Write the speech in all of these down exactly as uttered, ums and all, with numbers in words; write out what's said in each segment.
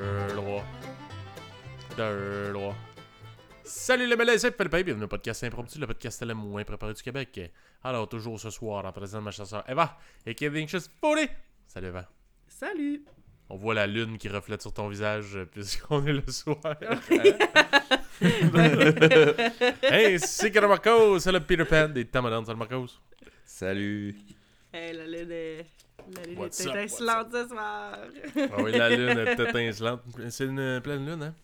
le roi. Le roi. Salut les malais, c'est Philippe, bienvenue au podcast impromptu, le podcast le moins préparé du Québec. Alors, toujours ce soir, en présence de ma chasseur Eva et Kevin, juste volé. Salut Eva. Salut. On voit la lune qui reflète sur ton visage puisqu'on est le soir. Hey, c'est le Marcos, c'est le Peter Pan des Tamadans, c'est le Marcos. Salut. Hey, la lune est... La lune what's est étincelante ce soir. Ah oui, la lune est étincelante. C'est une pleine lune, hein?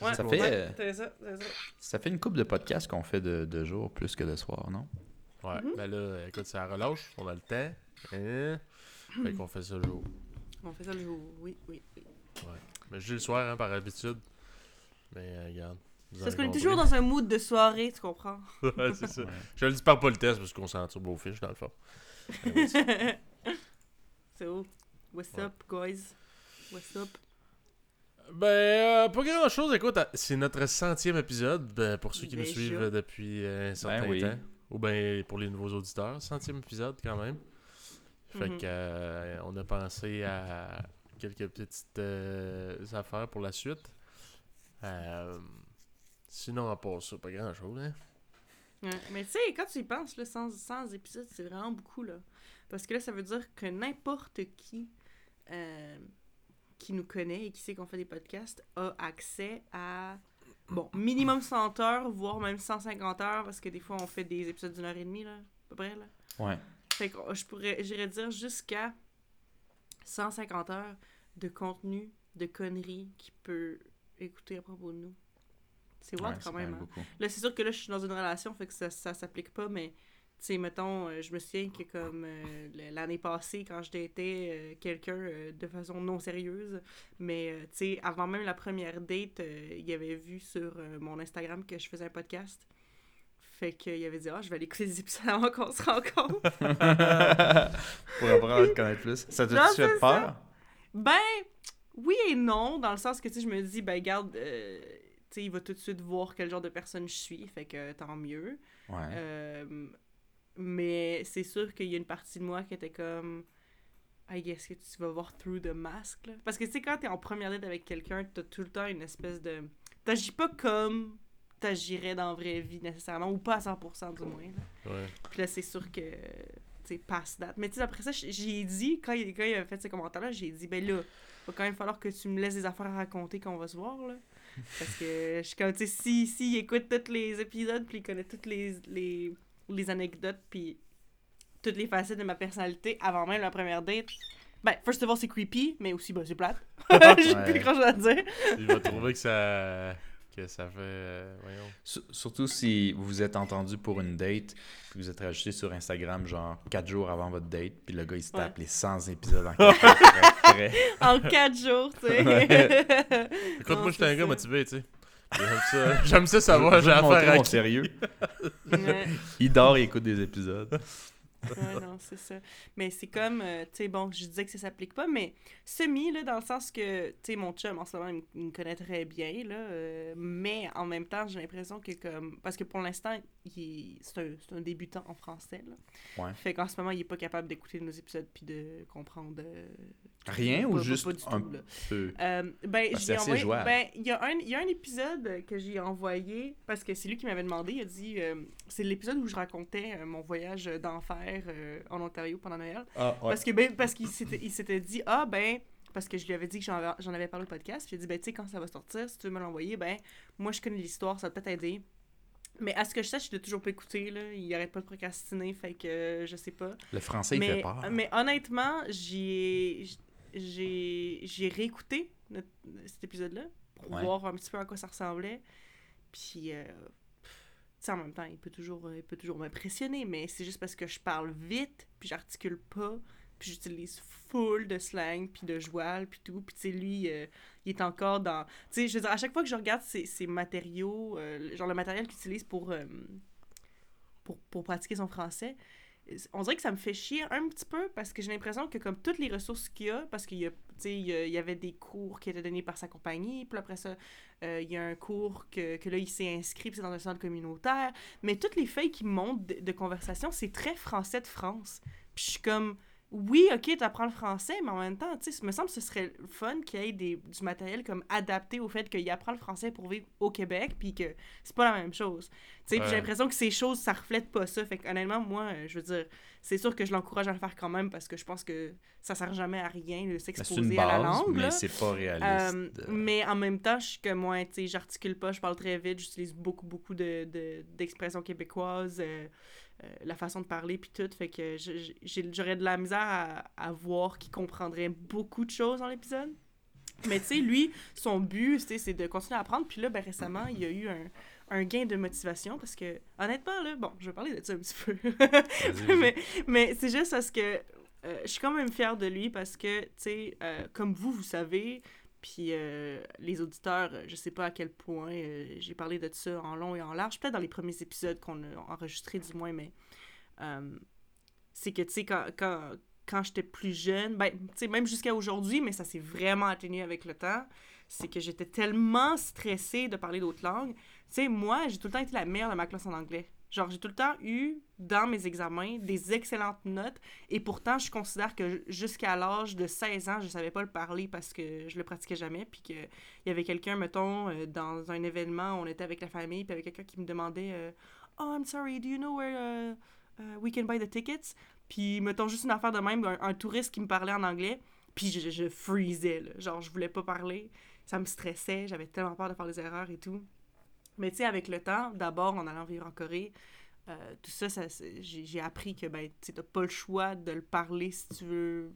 Ouais, ça, fait, ouais, c'est ça, c'est ça. Ça fait une couple de podcasts qu'on fait de, de jour plus que de soir, non? Ouais, mm-hmm. Ben là, écoute, ça relâche, on a le temps. Hein? Mm-hmm. Fait qu'on fait ça le jour. On fait ça le jour, oui, oui, oui. Ouais. Mais j'ai le soir, hein, par habitude. Mais euh, regarde. Parce qu'on est toujours dans un mood de soirée, tu comprends? Ouais, c'est ça. Ouais. Je le dis par politesse parce qu'on s'en tire beau fiche, dans le fond. Ouais, so, what's ouais. up, guys? What's up? Ben, euh, pas grand-chose. Écoute, c'est notre centième épisode, ben, pour ceux qui ben nous suivent sûr. depuis euh, un certain ben oui. temps. Ou ben pour les nouveaux auditeurs. Centième épisode, quand même. Fait mm-hmm. que euh, on a pensé à quelques petites euh, affaires pour la suite. Euh, sinon, à part ça, pas grand-chose, hein? Ouais, mais tu sais, quand tu y penses, là, cent épisodes, c'est vraiment beaucoup, là. Parce que là, ça veut dire que n'importe qui euh, qui nous connaît et qui sait qu'on fait des podcasts a accès à, bon, minimum cent heures, voire même cent cinquante heures, parce que des fois, on fait des épisodes d'une heure et demie, là, à peu près, là. Ouais. Fait que je pourrais, j'irais dire jusqu'à cent cinquante heures de contenu, de conneries qu'il peut écouter à propos de nous. C'est wild, ouais, quand même, hein? Là, c'est sûr que là, je suis dans une relation, fait que ça, ça s'applique pas, mais, tu sais, mettons, euh, je me souviens que comme euh, l'année passée, quand je datais euh, quelqu'un euh, de façon non sérieuse, mais, euh, tu sais, avant même la première date, euh, il avait vu sur euh, mon Instagram que je faisais un podcast. Fait qu'il avait dit « Ah, oh, je vais aller écouter des épisodes avant qu'on se rencontre. » Pour apprendre à te connaître plus. Ça t'a-tu fait peur? Ben, oui et non, dans le sens que, tu sais, je me dis « Ben, garde... Euh, » tu sais, il va tout de suite voir quel genre de personne je suis, fait que tant mieux. Ouais. Euh, mais c'est sûr qu'il y a une partie de moi qui était comme « I guess que tu vas voir through the mask, là. » Parce que, tu sais, quand t'es en première date avec quelqu'un, t'as tout le temps une espèce de... T'agis pas comme t'agirais dans la vraie vie, nécessairement, ou pas à cent pour cent du moins, là. Ouais. Puis là, c'est sûr que, tu sais, passe date. Mais tu sais, après ça, j'ai dit, quand il, quand il avait fait ces commentaires-là, j'ai dit « Ben là, va quand même falloir que tu me laisses des affaires à raconter quand on va se voir, là. » Parce que je suis comme, tu sais, si, si il écoute tous les épisodes, puis il connaît toutes les, les, les anecdotes, puis toutes les facettes de ma personnalité avant même la première date, ben, first of all, c'est creepy, mais aussi, ben, c'est plate. J'ai ouais. plus grand-chose à dire. Il va trouver que ça, que ça fait... Euh, voyons. S- surtout si vous êtes entendu pour une date, puis vous êtes rajouté sur Instagram, genre, quatre jours avant votre date, puis le gars, il se tape ouais. les cent épisodes en quatre jours. Après, après. En quatre jours, tu sais. Ouais. Écoute, non, moi, j'étais un gars motivé, tu sais. J'aime ça, j'aime ça savoir, j'ai affaire à mon sérieux. Ouais. Il dort et écoute des épisodes. Ouais, non, c'est ça. Mais c'est comme, euh, tu sais, bon, je disais que ça s'applique pas, mais semi, là, dans le sens que, tu sais, mon chum, en ce moment, il, m- il me connaît très bien, là, euh, mais en même temps, j'ai l'impression que, comme, parce que pour l'instant, il, c'est, un, c'est un débutant en français, là. Ouais. Fait qu'en ce moment, il est pas capable d'écouter nos épisodes puis de comprendre... Euh, rien ou pas, juste pas, pas du un tout, là. Peu? Euh, ben, ben c'est assez jouable. Ben, il y, y a un épisode que j'ai envoyé, parce que c'est lui qui m'avait demandé, il a dit, euh, c'est l'épisode où je racontais euh, mon voyage d'enfer Euh, en Ontario pendant Noël. Ah, ouais. Parce que ben, parce qu'il s'était, il s'était dit, ah ben, parce que je lui avais dit que j'en, av- j'en avais parlé au podcast, j'ai dit, ben tu sais, quand ça va sortir, si tu veux me l'envoyer, ben, moi je connais l'histoire, ça va peut-être aider. Mais à ce que je sache, je l'ai toujours pas écouté, là, il arrête pas de procrastiner, fait que euh, je sais pas. Le français, mais, il fait peur. Mais honnêtement, j'ai, j'ai, j'ai réécouté notre, cet épisode-là, pour ouais. voir un petit peu à quoi ça ressemblait, puis... Euh, t'sais, en même temps, il peut toujours, il peut toujours m'impressionner, mais c'est juste parce que je parle vite, puis j'articule pas, puis j'utilise full de slang, puis de joual, puis tout, puis tu sais, lui, euh, il est encore dans... Tu sais, je veux dire, à chaque fois que je regarde ses, ses matériaux, euh, genre le matériel qu'il utilise pour, euh, pour, pour pratiquer son français, on dirait que ça me fait chier un petit peu, parce que j'ai l'impression que comme toutes les ressources qu'il y a, parce qu'il y a, tu sais, il y avait des cours qui étaient donnés par sa compagnie, puis après ça, euh, il y a un cours que, que là, il s'est inscrit, puis c'est dans un centre communautaire, mais toutes les feuilles qui montent de, de conversation, c'est très français de France. Puis je suis comme, oui, ok, t'apprends le français, mais en même temps, tu sais, il me semble que ce serait fun qu'il y ait des, du matériel comme adapté au fait qu'il apprend le français pour vivre au Québec, puis que c'est pas la même chose. Tu sais, ouais. J'ai l'impression que ces choses, ça reflète pas ça. Fait que honnêtement, moi, je veux dire, c'est sûr que je l'encourage à le faire quand même, parce que je pense que ça sert jamais à rien de s'exposer base, à la langue. Mais là. C'est pas réaliste. Euh, mais en même temps, je suis que moi, tu sais, j'articule pas, je parle très vite, j'utilise beaucoup, beaucoup de, de, d'expressions québécoises. Euh, Euh, la façon de parler puis tout, fait que je, j'ai, j'aurais de la misère à, à voir qu'il comprendrait beaucoup de choses dans l'épisode. Mais tu sais, lui, son but, c'est de continuer à apprendre. Puis là, ben, récemment, il y a eu un, un gain de motivation parce que, honnêtement, là, bon, je vais parler de ça un petit peu. mais, mais c'est juste parce que euh, je suis quand même fière de lui parce que, tu sais, euh, comme vous, vous savez... Puis euh, les auditeurs, je sais pas à quel point euh, j'ai parlé de ça en long et en large, peut-être dans les premiers épisodes qu'on a enregistrés du moins, mais euh, c'est que, tu sais, quand, quand, quand j'étais plus jeune, ben, tu sais, même jusqu'à aujourd'hui, mais ça s'est vraiment atténué avec le temps, c'est que j'étais tellement stressée de parler d'autres langues. Tu sais, moi, j'ai tout le temps été la meilleure de ma classe en anglais. Genre, j'ai tout le temps eu, dans mes examens, des excellentes notes. Et pourtant, je considère que jusqu'à l'âge de seize ans, je savais pas le parler parce que je le pratiquais jamais. Puis qu'il y avait quelqu'un, mettons, dans un événement, on était avec la famille, puis il y avait quelqu'un qui me demandait euh, « Oh, I'm sorry, do you know where uh, uh, we can buy the tickets? » Puis, mettons, juste une affaire de même, un, un touriste qui me parlait en anglais. Puis je, je freezais, là. Genre, je voulais pas parler. Ça me stressait, j'avais tellement peur de faire des erreurs et tout. Mais tu sais, avec le temps, d'abord, en allant vivre en Corée, euh, tout ça, ça j'ai, j'ai appris que, ben, tu sais, t'as pas le choix de le parler si tu veux,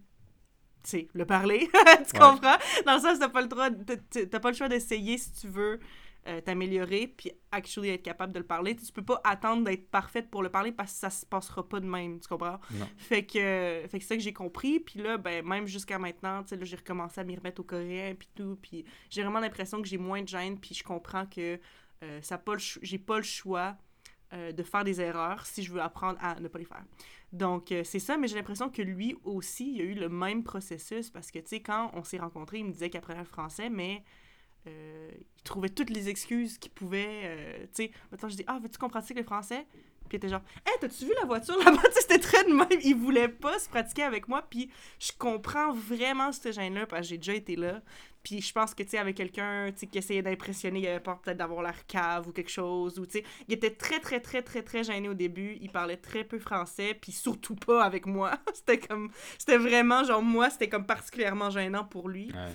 tu sais, le parler, tu ouais. comprends? Dans le sens, t'as pas le droit, t'as, t'as pas le choix d'essayer si tu veux euh, t'améliorer, puis actually être capable de le parler. Tu peux pas attendre d'être parfaite pour le parler parce que ça se passera pas de même, tu comprends? Non. Fait que, euh, fait que c'est ça que j'ai compris, puis là, ben, même jusqu'à maintenant, tu sais, là, j'ai recommencé à m'y remettre au coréen, puis tout, puis j'ai vraiment l'impression que j'ai moins de gêne, puis je comprends que Euh, ça pas le cho- j'ai pas le choix euh, de faire des erreurs si je veux apprendre à ne pas les faire. Donc, euh, c'est ça, mais j'ai l'impression que lui aussi, il a eu le même processus parce que, tu sais, quand on s'est rencontrés, il me disait qu'il apprenait le français, mais euh, il trouvait toutes les excuses qu'il pouvait, euh, tu sais. Maintenant, je dis « Ah, veux-tu qu'on pratique le français? » Puis il était genre « Hé, hey, t'as-tu vu la voiture là-bas? » Tu sais, c'était très de même. Il voulait pas se pratiquer avec moi, puis je comprends vraiment cette gêne-là parce que j'ai déjà été là. Puis je pense que, tu sais, avec quelqu'un, tu sais, qui essayait d'impressionner, il avait peur peut-être d'avoir l'air cave ou quelque chose, ou, tu sais, il était très, très, très, très, très gêné au début, il parlait très peu français, puis surtout pas avec moi. C'était comme, c'était vraiment, genre, moi, c'était comme particulièrement gênant pour lui. Ouais.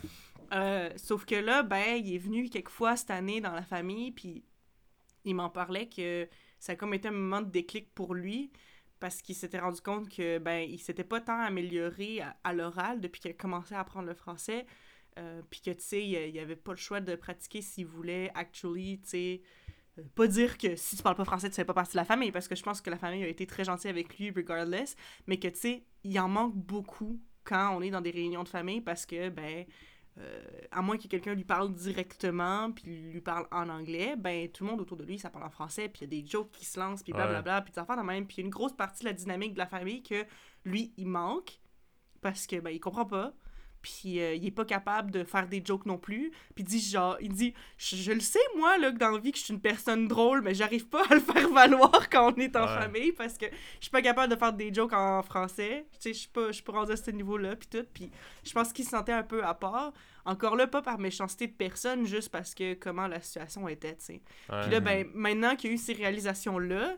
Euh, sauf que là, ben, il est venu quelquefois cette année dans la famille, puis il m'en parlait que ça a comme été un moment de déclic pour lui, parce qu'il s'était rendu compte que, ben, il s'était pas tant amélioré à, à l'oral depuis qu'il a commencé à apprendre le français. Euh, puis que, tu sais, il n'y avait pas le choix de pratiquer s'il voulait, actually, tu sais, euh, pas dire que si tu parles pas français, tu fais pas partie de la famille, parce que je pense que la famille a été très gentille avec lui, regardless, mais que, tu sais, il en manque beaucoup quand on est dans des réunions de famille, parce que, ben, euh, à moins que quelqu'un lui parle directement, puis lui parle en anglais, ben, tout le monde autour de lui, ça parle en français, puis il y a des jokes qui se lancent, puis blablabla, puis des affaires de même, puis il y a une grosse partie de la dynamique de la famille que, lui, il manque, parce que, ben, il comprend pas. Puis euh, il est pas capable de faire des jokes non plus. Puis il dit genre, il dit, je, je le sais moi là que dans la vie que je suis une personne drôle, mais j'arrive pas à le faire valoir quand on est en ouais. famille parce que je suis pas capable de faire des jokes en français. Tu sais, je suis pas, je suis pas rendue à ce niveau-là puis tout. Puis je pense qu'il se sentait un peu à part. Encore là, pas par méchanceté de personne, juste parce que comment la situation était, tu sais. Puis là, ben maintenant qu'il y a eu ces réalisations-là,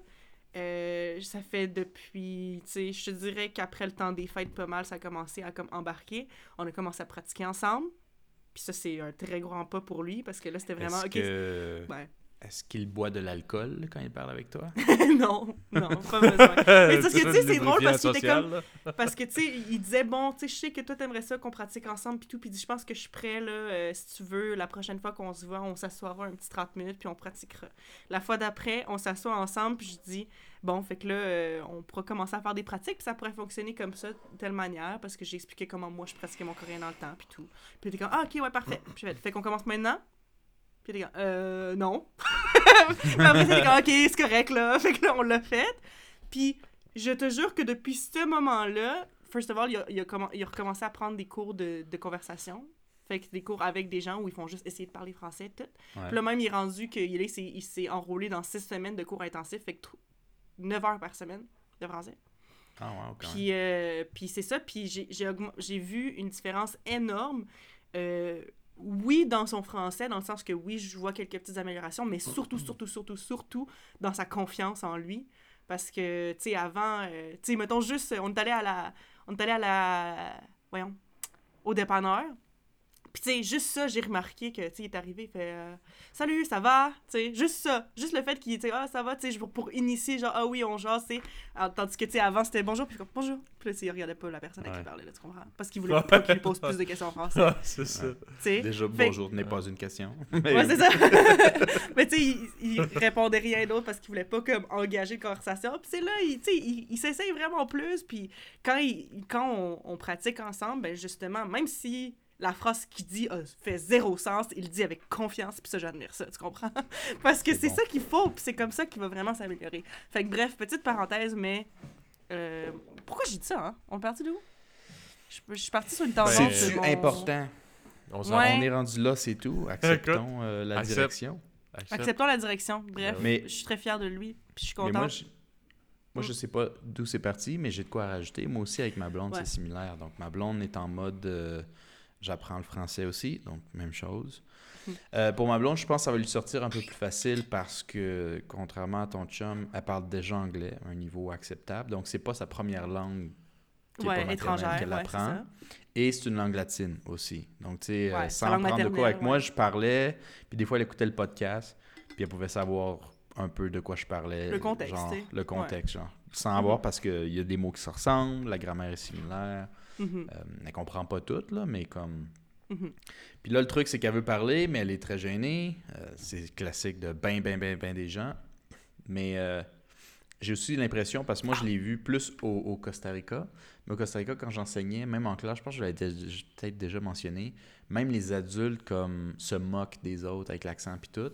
Euh, ça fait depuis, tu sais, je te dirais qu'après le temps des fêtes, pas mal, ça a commencé à comme embarquer. On a commencé à pratiquer ensemble. Puis ça, c'est un très grand pas pour lui parce que là, c'était vraiment... Est-ce, okay, que... ouais. Est-ce qu'il boit de l'alcool quand il parle avec toi? Non, non, pas besoin. Mais parce que, tu sais, c'est drôle parce qu'il était comme... parce que, tu sais, il disait, bon, tu sais, je sais que toi, t'aimerais ça qu'on pratique ensemble, puis tout. Puis il dit, je pense que je suis prêt, là, euh, si tu veux, la prochaine fois qu'on se voit, on s'assoira un petit trente minutes, puis on pratiquera. La fois d'après, on s'assoit ensemble, puis je dis... Bon, fait que là, euh, on pourra commencer à faire des pratiques, puis ça pourrait fonctionner comme ça, de telle manière, parce que j'ai expliqué comment moi, je pratiquais mon coréen dans le temps, puis tout. Puis t'es comme, ah, OK, ouais, parfait. Puis fait qu'on commence maintenant? Puis t'es comme, euh, non. Puis après, t'es comme, OK, c'est correct, là. Fait que là, on l'a fait. Puis je te jure que depuis ce moment-là, first of all, il a, il a, comm- il a recommencé à prendre des cours de, de conversation. Fait que des cours avec des gens où ils font juste essayer de parler français, tout. Ouais. Puis là, même, il est rendu qu'il est, il s'est enrôlé dans six semaines de cours intensifs, fait que neuf heures par semaine de français. Ah ouais, okay. Puis, euh, puis c'est ça, puis j'ai, j'ai, augment... j'ai vu une différence énorme, euh, oui, dans son français, dans le sens que oui, je vois quelques petites améliorations, mais surtout, surtout, surtout, surtout dans sa confiance en lui, parce que, tu sais, avant, euh, tu sais, mettons juste, on est allé à la, on est allé à la, voyons, au dépanneur, puis tu sais, juste ça, j'ai remarqué que, tu sais, il est arrivé, il fait euh, « Salut, ça va? » Tu sais, juste ça, juste le fait qu'il, tu sais, « Ah, ça va? » Tu sais, pour, pour initier, genre « Ah oui, on jase, tu sais. » Tandis que, tu sais, avant, c'était « Bonjour », puis comme « Bonjour ». Puis là, tu sais, il regardait pas la personne à ouais. qui il parlait, là, tu comprends? Parce qu'il voulait pas qu'il lui pose plus de questions en français. Ah, c'est ça. T'sais, déjà, fait... « Bonjour » n'est pas une question. Mais... Ouais, c'est ça. Mais tu sais, il, il répondait rien d'autre parce qu'il voulait pas, comme, engager une conversation. Puis c'est là, tu sais, il, il s'essaye vraiment plus. Puis quand, il, quand on, on pratique ensemble, ben justement, même si... la phrase qu'il dit euh, fait zéro sens, il le dit avec confiance, puis ça, j'admire ça, tu comprends? Parce que c'est, c'est bon. Ça qu'il faut, puis c'est comme ça qu'il va vraiment s'améliorer. Fait que bref, petite parenthèse, mais... Euh, pourquoi j'ai dit ça, hein? On est parti d'où? Je, je suis parti sur une tendance... Ben, c'est mon... important. On, ouais. on est rendu là, c'est tout. Acceptons euh, la Accept. direction. Accept. Acceptons la direction, bref. Mais... je suis très fière de lui, puis je suis contente. Moi, je... moi, je sais pas d'où c'est parti, mais j'ai de quoi rajouter. Moi aussi, avec ma blonde, ouais. c'est similaire. Donc, ma blonde est en mode... Euh... J'apprends le français aussi, donc même chose. Euh, pour ma blonde, je pense que ça va lui sortir un peu plus facile parce que, contrairement à ton chum, elle parle déjà anglais à un niveau acceptable. Donc, c'est pas sa première langue qui ouais, est pas étrangère qu'elle ouais, apprend. C'est Et c'est une langue latine aussi. Donc, tu sais, ouais, sans prendre de quoi avec ouais. moi, je parlais. Puis des fois, elle écoutait le podcast. Puis elle pouvait savoir un peu de quoi je parlais. Le contexte, genre, Le contexte, ouais. genre. Sans avoir parce qu'il y a des mots qui se ressemblent, la grammaire est similaire. Mm-hmm. Euh, elle comprend pas tout, là, mais comme... Mm-hmm. Puis là, le truc, c'est qu'elle veut parler, mais elle est très gênée. Euh, c'est classique de ben, ben, ben, ben des gens. Mais euh, j'ai aussi l'impression, parce que moi, ah. je l'ai vu plus au, au Costa Rica. Mais au Costa Rica, quand j'enseignais, même en classe, je pense que je l'avais dé- peut-être déjà mentionné, même les adultes comme se moquent des autres avec l'accent puis tout.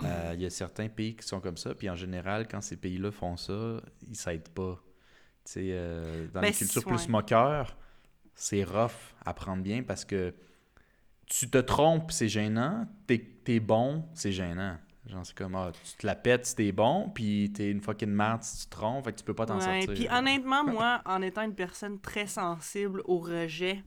Il euh, y a certains pays qui sont comme ça. Puis en général, quand ces pays-là font ça, ils s'aident pas. Tu sais, euh, dans ben, les cultures plus moqueurs... c'est rough à prendre bien parce que tu te trompes, c'est gênant. T'es, t'es bon, c'est gênant. Genre, c'est comme, ah, tu te la pètes si t'es bon, puis t'es une fucking merde si tu te trompes, fait que tu peux pas t'en ouais, sortir. Puis honnêtement, moi, en étant une personne très sensible au rejet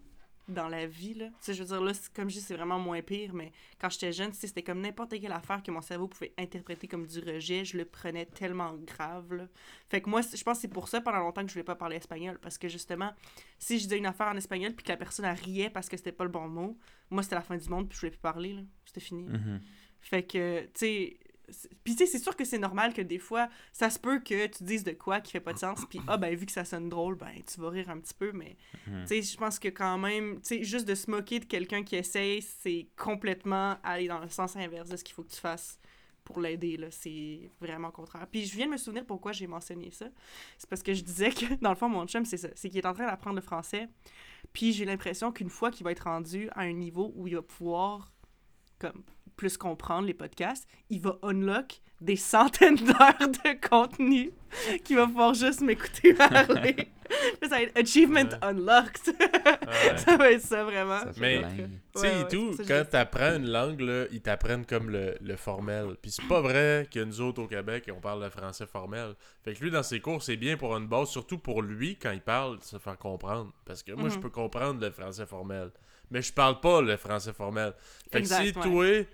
dans la vie, là, tu sais, je veux dire, là, comme je dis, c'est vraiment moins pire, mais quand j'étais jeune, tu sais, c'était comme n'importe quelle affaire que mon cerveau pouvait interpréter comme du rejet, je le prenais tellement grave, là. Fait que moi, je pense que c'est pour ça, pendant longtemps, que je voulais pas parler espagnol, parce que justement, si je disais une affaire en espagnol, puis que la personne, elle riait parce que c'était pas le bon mot, moi, c'était la fin du monde, puis je voulais plus parler, là. C'était fini. Mm-hmm. Fait que, tu sais... Puis tu sais, c'est sûr que c'est normal que des fois, ça se peut que tu dises de quoi qui fait pas de sens, puis ah ben vu que ça sonne drôle, ben tu vas rire un petit peu, mais mm-hmm. tu sais, je pense que quand même, tu sais, juste de se moquer de quelqu'un qui essaye, c'est complètement aller dans le sens inverse de ce qu'il faut que tu fasses pour l'aider, là, c'est vraiment contraire. Puis je viens de me souvenir pourquoi j'ai mentionné ça, c'est parce que je disais que dans le fond, mon chum, c'est ça, c'est qu'il est en train d'apprendre le français, puis j'ai l'impression qu'une fois qu'il va être rendu à un niveau où il va pouvoir, comme... plus comprendre les podcasts, il va unlock des centaines d'heures de contenu qu'il va pouvoir juste m'écouter parler. Ça va être Achievement ouais. Unlocked. Ouais. Ça va être ça, vraiment. Ça mais, tu sais, ouais, ouais, tout, ça, quand t'apprends une langue, là, ils t'apprennent comme le, le formel. Puis c'est pas vrai que nous autres au Québec, on parle le français formel. Fait que lui, dans ses cours, c'est bien pour une base, surtout pour lui, quand il parle, se faire comprendre. Parce que moi, mm-hmm. je peux comprendre le français formel. Mais je parle pas le français formel. Fait exact, que si ouais. toi...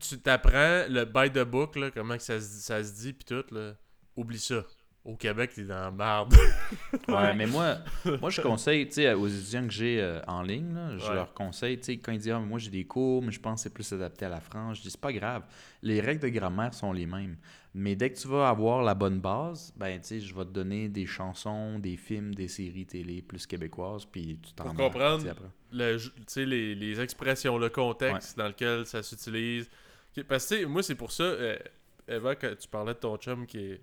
tu t'apprends le by the book, là, comment que ça, ça se dit, pis tout, là, oublie ça. Au Québec, t'es dans la merde. Ouais, mais moi, moi je conseille, tu sais, aux étudiants que j'ai euh, en ligne, là, je ouais. leur conseille, tu sais, quand ils disent, ah, moi j'ai des cours, mais je pense que c'est plus adapté à la France, je dis, c'est pas grave. Les règles de grammaire sont les mêmes. Mais dès que tu vas avoir la bonne base, ben, tu sais, je vais te donner des chansons, des films, des séries télé plus québécoises, puis tu t'en Pour comprendre, tu sais, les, les expressions, le contexte ouais. dans lequel ça s'utilise. Parce que, tu sais, moi, c'est pour ça, euh, Eva, quand tu parlais de ton chum qui est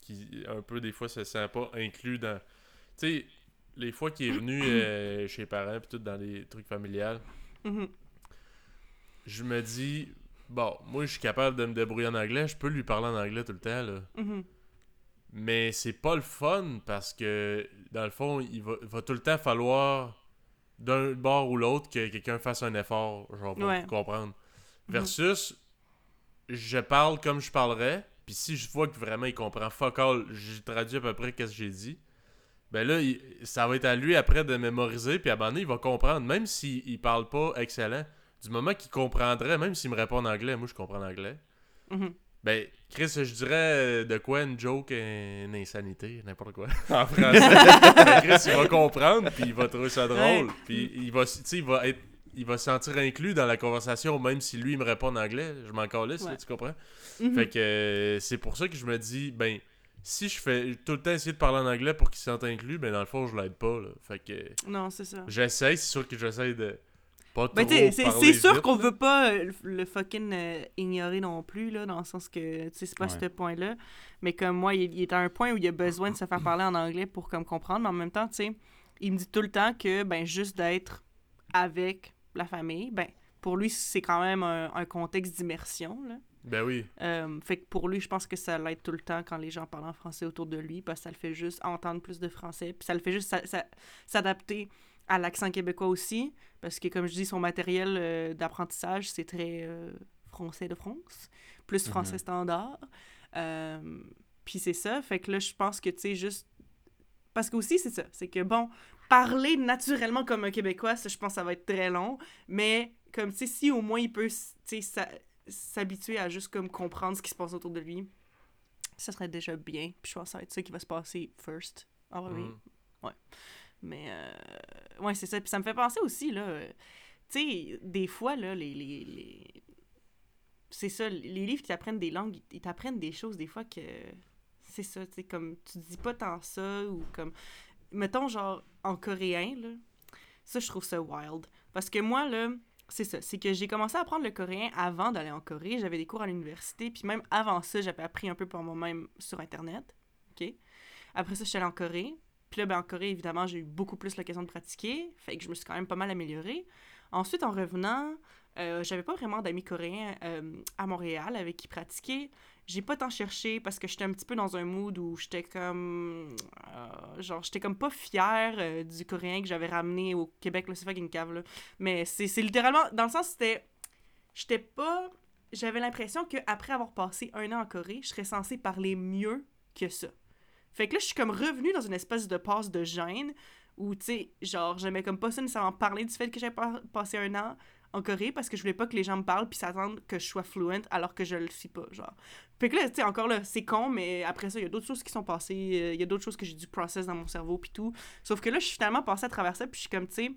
qui, un peu, des fois, se sent pas inclus dans... Tu sais, les fois qu'il est venu euh, chez les parents, puis tout, dans les trucs familiales, mm-hmm. je me dis, bon, moi, je suis capable de me débrouiller en anglais, je peux lui parler en anglais tout le temps, là. Mm-hmm. Mais c'est pas le fun, parce que, dans le fond, il va, va tout le temps falloir, d'un bord ou l'autre, que quelqu'un fasse un effort, genre, pour ouais. comprendre. Versus, mmh. je parle comme je parlerais, puis si je vois que vraiment il comprend fuck all, j'ai traduit à peu près ce que j'ai dit, ben là, il, ça va être à lui après de mémoriser, puis à un moment donné, il va comprendre, même s'il il parle pas excellent. Du moment qu'il comprendrait, même s'il me répond en anglais, moi je comprends l'anglais. Mm-hmm. Ben, Chris, je dirais de quoi une joke, une insanité, n'importe quoi, en français. Ben, Chris, il va comprendre, puis il va trouver ça drôle. Puis il va, tu sais, il va être, il va se sentir inclus dans la conversation, même si lui, il me répond en anglais. Je m'en calisse, ouais. Là, tu comprends? Mm-hmm. Fait que euh, c'est pour ça que je me dis, ben, si je fais tout le temps essayer de parler en anglais pour qu'il se sente inclus, ben, dans le fond, je l'aide pas, là. Fait que... Non, c'est ça. J'essaie, c'est sûr que j'essaie de... Pas ben t'sais, c'est, c'est sûr vite. Qu'on veut pas le, le fucking euh, ignorer non plus, là, dans le sens que t'sais, c'est pas ouais. ce point-là. Mais comme moi, il, il est à un point où il a besoin de se faire parler en anglais pour comme comprendre. Mais en même temps, t'sais, il me dit tout le temps que ben juste d'être avec la famille, ben pour lui, c'est quand même un, un contexte d'immersion. Là. Ben oui. Euh, fait que pour lui, je pense que ça l'aide tout le temps quand les gens parlent en français autour de lui, parce que ça le fait juste entendre plus de français, puis ça le fait juste ça, ça, s'adapter à l'accent québécois aussi, parce que, comme je dis, son matériel euh, d'apprentissage, c'est très euh, français de France, plus français mm-hmm. standard. Euh, puis c'est ça, fait que là, je pense que, tu sais, juste... Parce qu'aussi, c'est ça, c'est que, bon, parler naturellement comme un Québécois, ça, je pense que ça va être très long, mais comme, tu sais, si au moins il peut, tu sais, s'habituer à juste, comme, comprendre ce qui se passe autour de lui, ça serait déjà bien. Puis je pense que ça va être ça qui va se passer first. Ah oui, mm. ouais. Mais, euh, ouais, c'est ça. Puis ça me fait penser aussi, là, euh, tu sais, des fois, là, les, les, les... c'est ça, les livres qui t'apprennent des langues, ils t'apprennent des choses, des fois, que c'est ça, tu sais, comme, tu dis pas tant ça, ou comme, mettons, genre, en coréen, là, ça, je trouve ça wild. Parce que moi, là, c'est ça, c'est que j'ai commencé à apprendre le coréen avant d'aller en Corée, j'avais des cours à l'université, puis même avant ça, j'avais appris un peu par moi-même sur Internet, OK? Après ça, je suis allée en Corée. Puis là, ben, en Corée, évidemment, j'ai eu beaucoup plus l'occasion de pratiquer. Fait que je me suis quand même pas mal améliorée. Ensuite, en revenant, euh, j'avais pas vraiment d'amis coréens euh, à Montréal avec qui pratiquer. J'ai pas tant cherché parce que j'étais un petit peu dans un mood où j'étais comme... Euh, genre, j'étais comme pas fière euh, du coréen que j'avais ramené au Québec. Là, c'est fucking cave, là. Mais c'est, c'est littéralement... Dans le sens, c'était... J'étais pas... J'avais l'impression qu'après avoir passé un an en Corée, je serais censée parler mieux que ça. Fait que là, je suis comme revenue dans une espèce de passe de gêne où, tu sais, genre, j'aimais comme pas ça nécessairement parler du fait que j'avais par- passé un an en Corée parce que je voulais pas que les gens me parlent puis s'attendent que je sois fluente alors que je le suis pas, genre. Fait que là, tu sais, encore là, c'est con, mais après ça, il y a d'autres choses qui sont passées, il euh, y a d'autres choses que j'ai dû process dans mon cerveau puis tout. Sauf que là, je suis finalement passée à travers ça puis je suis comme, tu sais,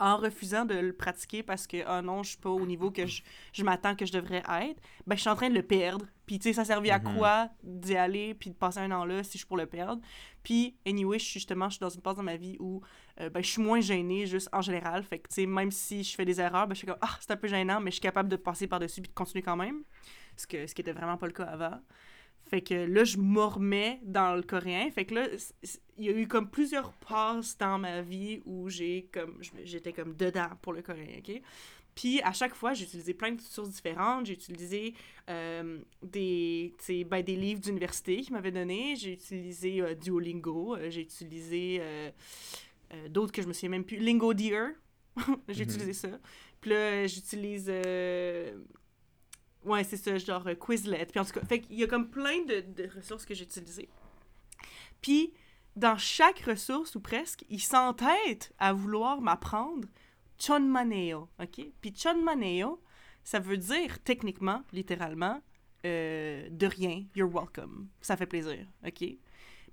en refusant de le pratiquer parce que, ah non, je suis pas au niveau que je, je m'attends que je devrais être, ben je suis en train de le perdre. Puis, tu sais, ça servit à mm-hmm. quoi d'y aller puis de passer un an là si je suis pour le perdre? Puis, anyway, je suis justement, je suis dans une phase dans ma vie où, euh, ben, je suis moins gênée juste en général. Fait que, tu sais, même si je fais des erreurs, ben, je suis comme, ah, c'est un peu gênant, mais je suis capable de passer par-dessus puis de continuer quand même. Ce, que, ce qui était vraiment pas le cas avant. Fait que là, je me remets dans le coréen. Fait que là, il y a eu comme plusieurs passes dans ma vie où j'ai comme j'étais comme dedans pour le coréen, OK? Puis à chaque fois, j'ai utilisé plein de sources différentes. J'ai utilisé euh, des, ben, des livres d'université qu'ils m'avaient donnés. J'ai utilisé euh, Duolingo. J'ai utilisé euh, euh, d'autres que je me souviens même plus. Lingodeer. J'ai mm-hmm. utilisé ça. Puis là, j'utilise... Euh, Ouais, c'est ça, genre euh, Quizlet. Puis en tout cas, fait qu'il y a comme plein de, de ressources que j'ai utilisées. Puis, dans chaque ressource, ou presque, ils s'entêtent à vouloir m'apprendre Chonmaneo, OK? Puis Chonmaneo, ça veut dire, techniquement, littéralement, euh, de rien, you're welcome. Ça fait plaisir, OK?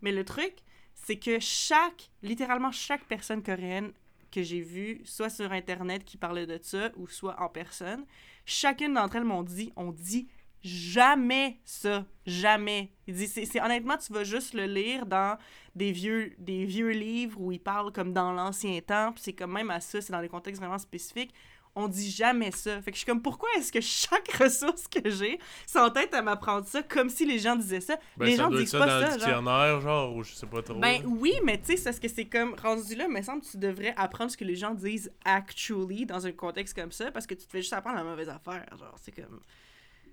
Mais le truc, c'est que chaque, littéralement chaque personne coréenne que j'ai vue, soit sur Internet qui parlait de ça, ou soit en personne, chacune d'entre elles m'ont dit, on dit jamais ça, jamais. Ils disent, c'est, c'est, honnêtement, tu vas juste le lire dans des vieux, des vieux livres où ils parlent comme dans l'ancien temps, puis c'est comme même à ça, c'est dans des contextes vraiment spécifiques, on dit jamais ça. Fait que je suis comme, pourquoi est-ce que chaque ressource que j'ai s'entête à m'apprendre ça comme si les gens disaient ça? Ben, les ça gens disent ça pas dans ça, le dictionnaire, genre, genre ou je sais pas trop. Ben oui, mais tu sais, c'est ce que c'est comme rendu là, mais semble que tu devrais apprendre ce que les gens disent actually dans un contexte comme ça, parce que tu te fais juste apprendre la mauvaise affaire, genre, c'est comme...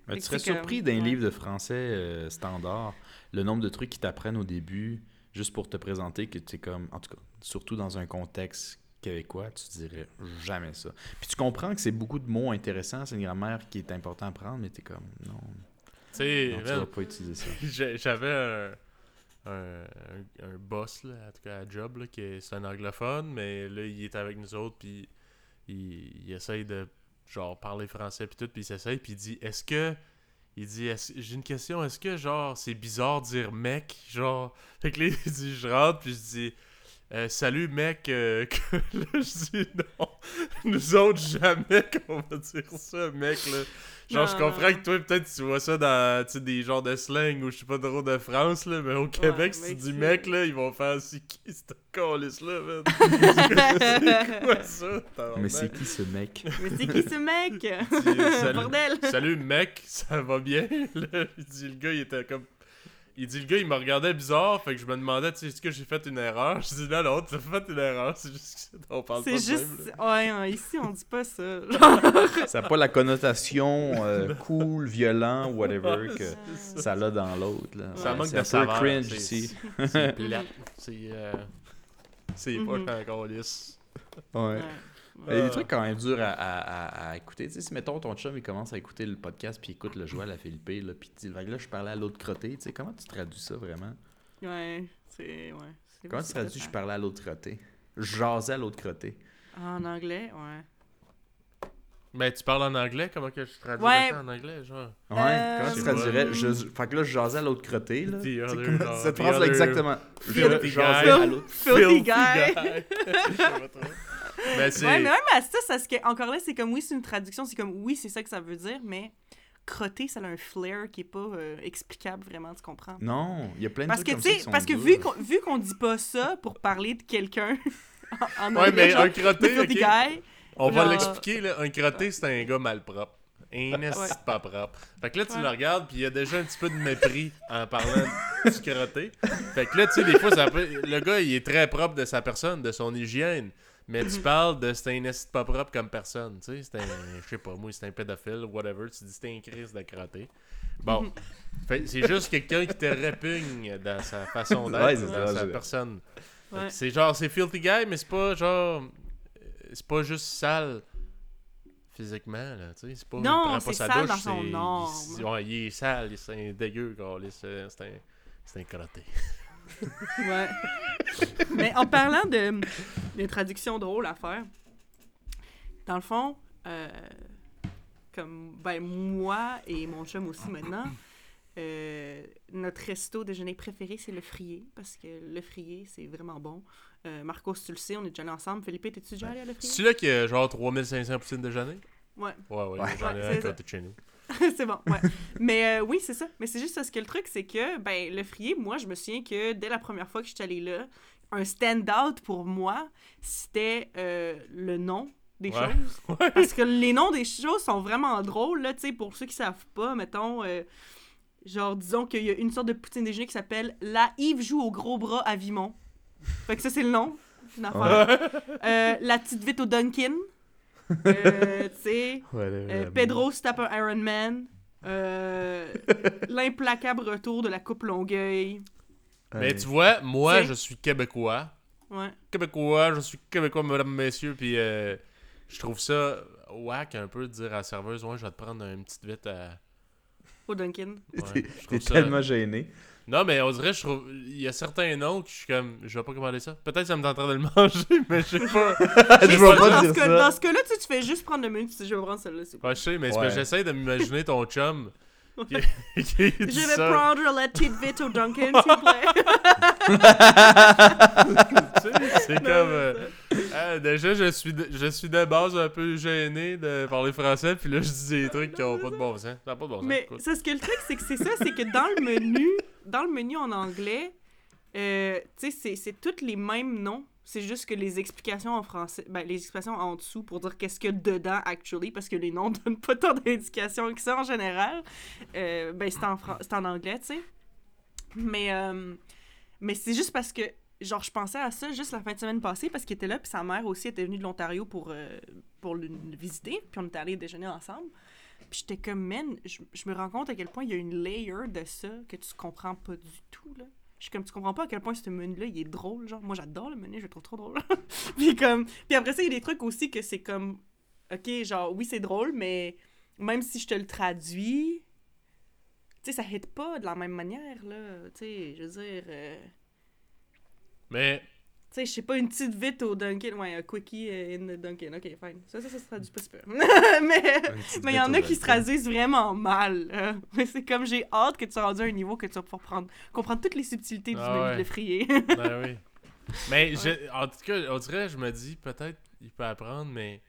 Ben, tu serais comme... surpris d'un ouais. livre de français euh, standard, le nombre de trucs qu'ils t'apprennent au début, juste pour te présenter que tu es comme, en tout cas, surtout dans un contexte québécois, tu dirais jamais ça. Puis tu comprends que c'est beaucoup de mots intéressants, c'est une grammaire qui est importante à prendre, mais t'es comme, non, non tu vas pas utiliser ça. J'avais un, un, un, un boss, là, en tout cas à job, là, qui est, c'est un anglophone, mais là, il est avec nous autres, puis il, il essaye de genre parler français, puis tout, puis il s'essaye, puis il dit, est-ce que... Il dit, est-ce, j'ai une question, est-ce que genre c'est bizarre de dire mec, genre... Fait que là, il dit, je rentre, puis je dis... Euh, salut mec, euh, que, là je dis non, nous autres jamais qu'on va dire ça mec là, genre non, je comprends non. Que toi peut-être tu vois ça dans des genres de slang ou je sais pas trop de France là, mais au Québec ouais, si mec, tu dis mec là, ils vont faire c'est qui cette calisse là man? C'est quoi ça? T'as mais c'est qui ce mec? Mais c'est qui ce mec? Dis, euh, salut, bordel! Salut mec, ça va bien? Là, il dit, le gars il était comme... Il dit, le gars, il me regardait bizarre, fait que je me demandais, tu sais, est-ce que j'ai fait une erreur? Je dis, non, non, t'as fait une erreur, c'est juste qu'on parle c'est pas juste... de même. Ouais, ici, on dit pas ça. Ça n'a pas la connotation euh, cool, violent, whatever, que ça, ça l'a dans l'autre. Là. Ça ouais, manque de saveur. C'est un peu cringe ici. C'est, c'est plate. C'est, euh, c'est mm-hmm. pas encore lisse. Ouais. ouais. Il y a des trucs quand même durs à, à, à, à écouter. Tu sais, si mettons ton chum il commence à écouter le podcast puis il écoute le jouet à la Philippe, là, puis là je parlais à l'autre crotté, tu sais, comment tu traduis ça vraiment? Ouais, c'est... ouais. C'est comment tu traduis je parlais à l'autre crotté? Jasais à l'autre crotté. En anglais, ouais. Mais tu parles en anglais? Comment que je traduis ouais. ça en anglais, genre? Ouais, euh... comment tu traduirais? Je... Fait que là, je jasais à l'autre crotté, là. The other, comment... Cette phrase-là, other... exactement. Je jasais à l'autre... Filthy guy! Je sais pas trop. Ben c'est... Ouais, mais même à ça, ça que, encore là, c'est comme oui, c'est une traduction, c'est comme oui, c'est ça que ça veut dire, mais crotter, ça a un flair qui est pas euh, explicable vraiment, tu comprends? Non, il y a plein de parce trucs que, comme ça qui sont parce durs. Que vu qu'on, vu qu'on dit pas ça pour parler de quelqu'un en, en ouais, anglais, mais genre, un crotté, okay. guy, on genre... va l'expliquer, là, un crotté, c'est un gars malpropre. Un esti ouais. pas propre. Fait que là, tu ouais. le regardes, pis il y a déjà un petit peu de mépris en parlant du crotté. Fait que là, tu sais, des fois, ça peut... le gars, il est très propre de sa personne, de son hygiène. Mais tu parles de c'est un esti pas propre comme personne, tu sais, c'est un, je sais pas moi, c'est un pédophile, whatever, tu dis c'est un Christ de crotté. Bon, fait, c'est juste quelqu'un qui te répugne dans sa façon d'être, ouais, dans ça, sa personne. Ouais. C'est genre, c'est filthy guy, mais c'est pas genre, c'est pas juste sale physiquement, là, tu sais, c'est pas, non, il prend pas sa douche, c'est, il, ouais, il est sale, c'est un dégueu, quoi, c'est, c'est un, c'est un crotté. Ouais. Mais en parlant de, de traduction drôle à faire, dans le fond, euh, comme ben, moi et mon chum aussi maintenant, euh, notre resto déjeuner préféré, c'est le Frier, parce que le Frier, c'est vraiment bon. Euh, Marco, si tu le sais, on est déjà allés ensemble. Philippe, t'es-tu déjà allé à le Frier? C'est là qu'il y a genre trois mille cinq cents poutines de déjeuner? Ouais. Ouais, ouais, ouais. J'en ai ouais, un côté de chez nous. C'est bon, ouais. Mais euh, oui, c'est ça. Mais c'est juste parce que le truc, c'est que, ben, le Frier, moi, je me souviens que dès la première fois que j'étais allée là, un stand-out pour moi, c'était euh, le nom des ouais. choses. Ouais. Parce que les noms des choses sont vraiment drôles, là, tu sais, pour ceux qui savent pas, mettons, euh, genre, disons qu'il y a une sorte de poutine déjeuner qui s'appelle « La Yves joue au gros bras à Vimont ». Fait que ça, c'est le nom. Une affaire. Ouais. Euh, « La petite vite au Dunkin ». Euh, tu sais, ouais, euh, Pedro se tape un Iron Man, euh, l'implacable retour de la coupe Longueuil. Mais tu vois, moi, t'sais? Je suis Québécois. Ouais. Québécois, je suis Québécois, mesdames, messieurs, puis euh, je trouve ça whack un peu de dire à la serveuse, ouais, je vais te prendre une petite vite à... Au Dunkin. Ouais, t'es t'es ça... tellement gêné. Non, mais on dirait, je trouve, il y a certains noms que je suis comme, je vais pas commander ça. Peut-être que ça me tenterait de le manger, mais je sais pas. Je vais pas dire ça. Dans ce cas-là, tu, tu fais juste prendre le menu, tu sais, je vais prendre celle-là. C'est... Ouais, je sais, mais ouais. c'est, j'essaie de m'imaginer ton chum. Qui, qui je vais ça. Prendre la petite vite au Dunkin, s'il vous plaît. C'est comme, euh, euh, déjà, je suis, de, je suis de base un peu gêné de parler français, puis là, je dis des trucs non, qui n'ont pas de bon sens. Ça n'a pas de bon sens. Mais c'est ce que le truc, c'est que c'est ça, c'est que dans le menu... Dans le menu en anglais, euh, tu sais, c'est, c'est tous les mêmes noms. C'est juste que les explications en français... Ben, les expressions en dessous pour dire qu'est-ce qu'il y a dedans, actually, parce que les noms donnent pas tant d'indications que ça en général. Euh, ben, c'est en, fran- c'est en anglais, tu sais. Mais, euh, mais c'est juste parce que, genre, je pensais à ça juste la fin de semaine passée, parce qu'il était là, puis sa mère aussi était venue de l'Ontario pour, euh, pour le, le visiter, puis on était allés déjeuner ensemble. Puis j'étais comme, man, je, je me rends compte à quel point il y a une layer de ça que tu comprends pas du tout, là. Je suis comme, tu comprends pas à quel point ce menu-là, il est drôle, genre. Moi, j'adore le menu, je le trouve trop drôle. Puis comme... Puis après ça, il y a des trucs aussi que c'est comme... OK, genre, oui, c'est drôle, mais même si je te le traduis... tu sais, ça hit pas de la même manière, là. Tu sais, je veux dire... Euh... Mais... Tu sais, je sais pas, une petite vite au Dunkin', ouais, un quickie in the Dunkin', ok, fine. Ça, ça, ça se traduit pas super. Mais il y en a qui se traduisent vraiment mal. Euh. Mais c'est comme, j'ai hâte que tu sois rendu à un niveau que tu vas pouvoir prendre, comprendre toutes les subtilités du ah, ouais. Le Frier. Ben oui. Mais ouais. je, en tout cas, on dirait, je me dis, peut-être, il peut apprendre, mais...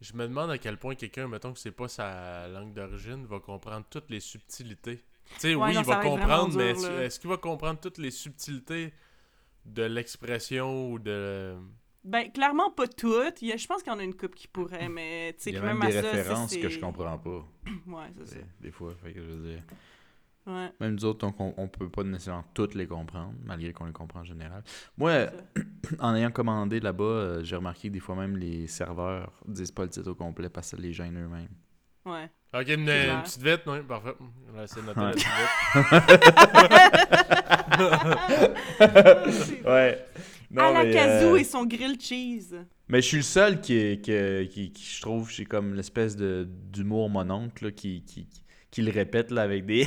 Je me demande à quel point quelqu'un, mettons que c'est pas sa langue d'origine, va comprendre toutes les subtilités. Tu sais, ouais, oui, non, il va comprendre, mais dur, est-ce, est-ce qu'il va comprendre toutes les subtilités de l'expression ou de... Ben, clairement pas toutes. Il y a, je pense qu'il y en a une couple qui pourrait, mais... Il y a même, même des références ça, que je comprends pas. Ouais, c'est ça. Des fois, fait que je veux dire... Ouais. Même nous autres, donc on, on peut pas nécessairement toutes les comprendre, malgré qu'on les comprend en général. Moi, en ayant commandé là-bas, euh, j'ai remarqué que des fois même les serveurs disent pas le titre au complet parce que les gêne eux-mêmes. Ouais. Ok, une, une petite vite, oui, parfait. On va essayer de noter ouais. la petite vite. ouais. Non, à la mais, kazoo euh... et son grilled cheese. Mais je suis le seul qui, qui, qui, qui je trouve, j'ai comme l'espèce de, d'humour mononcle là, qui... qui, qui... Qu'il le répète là avec des.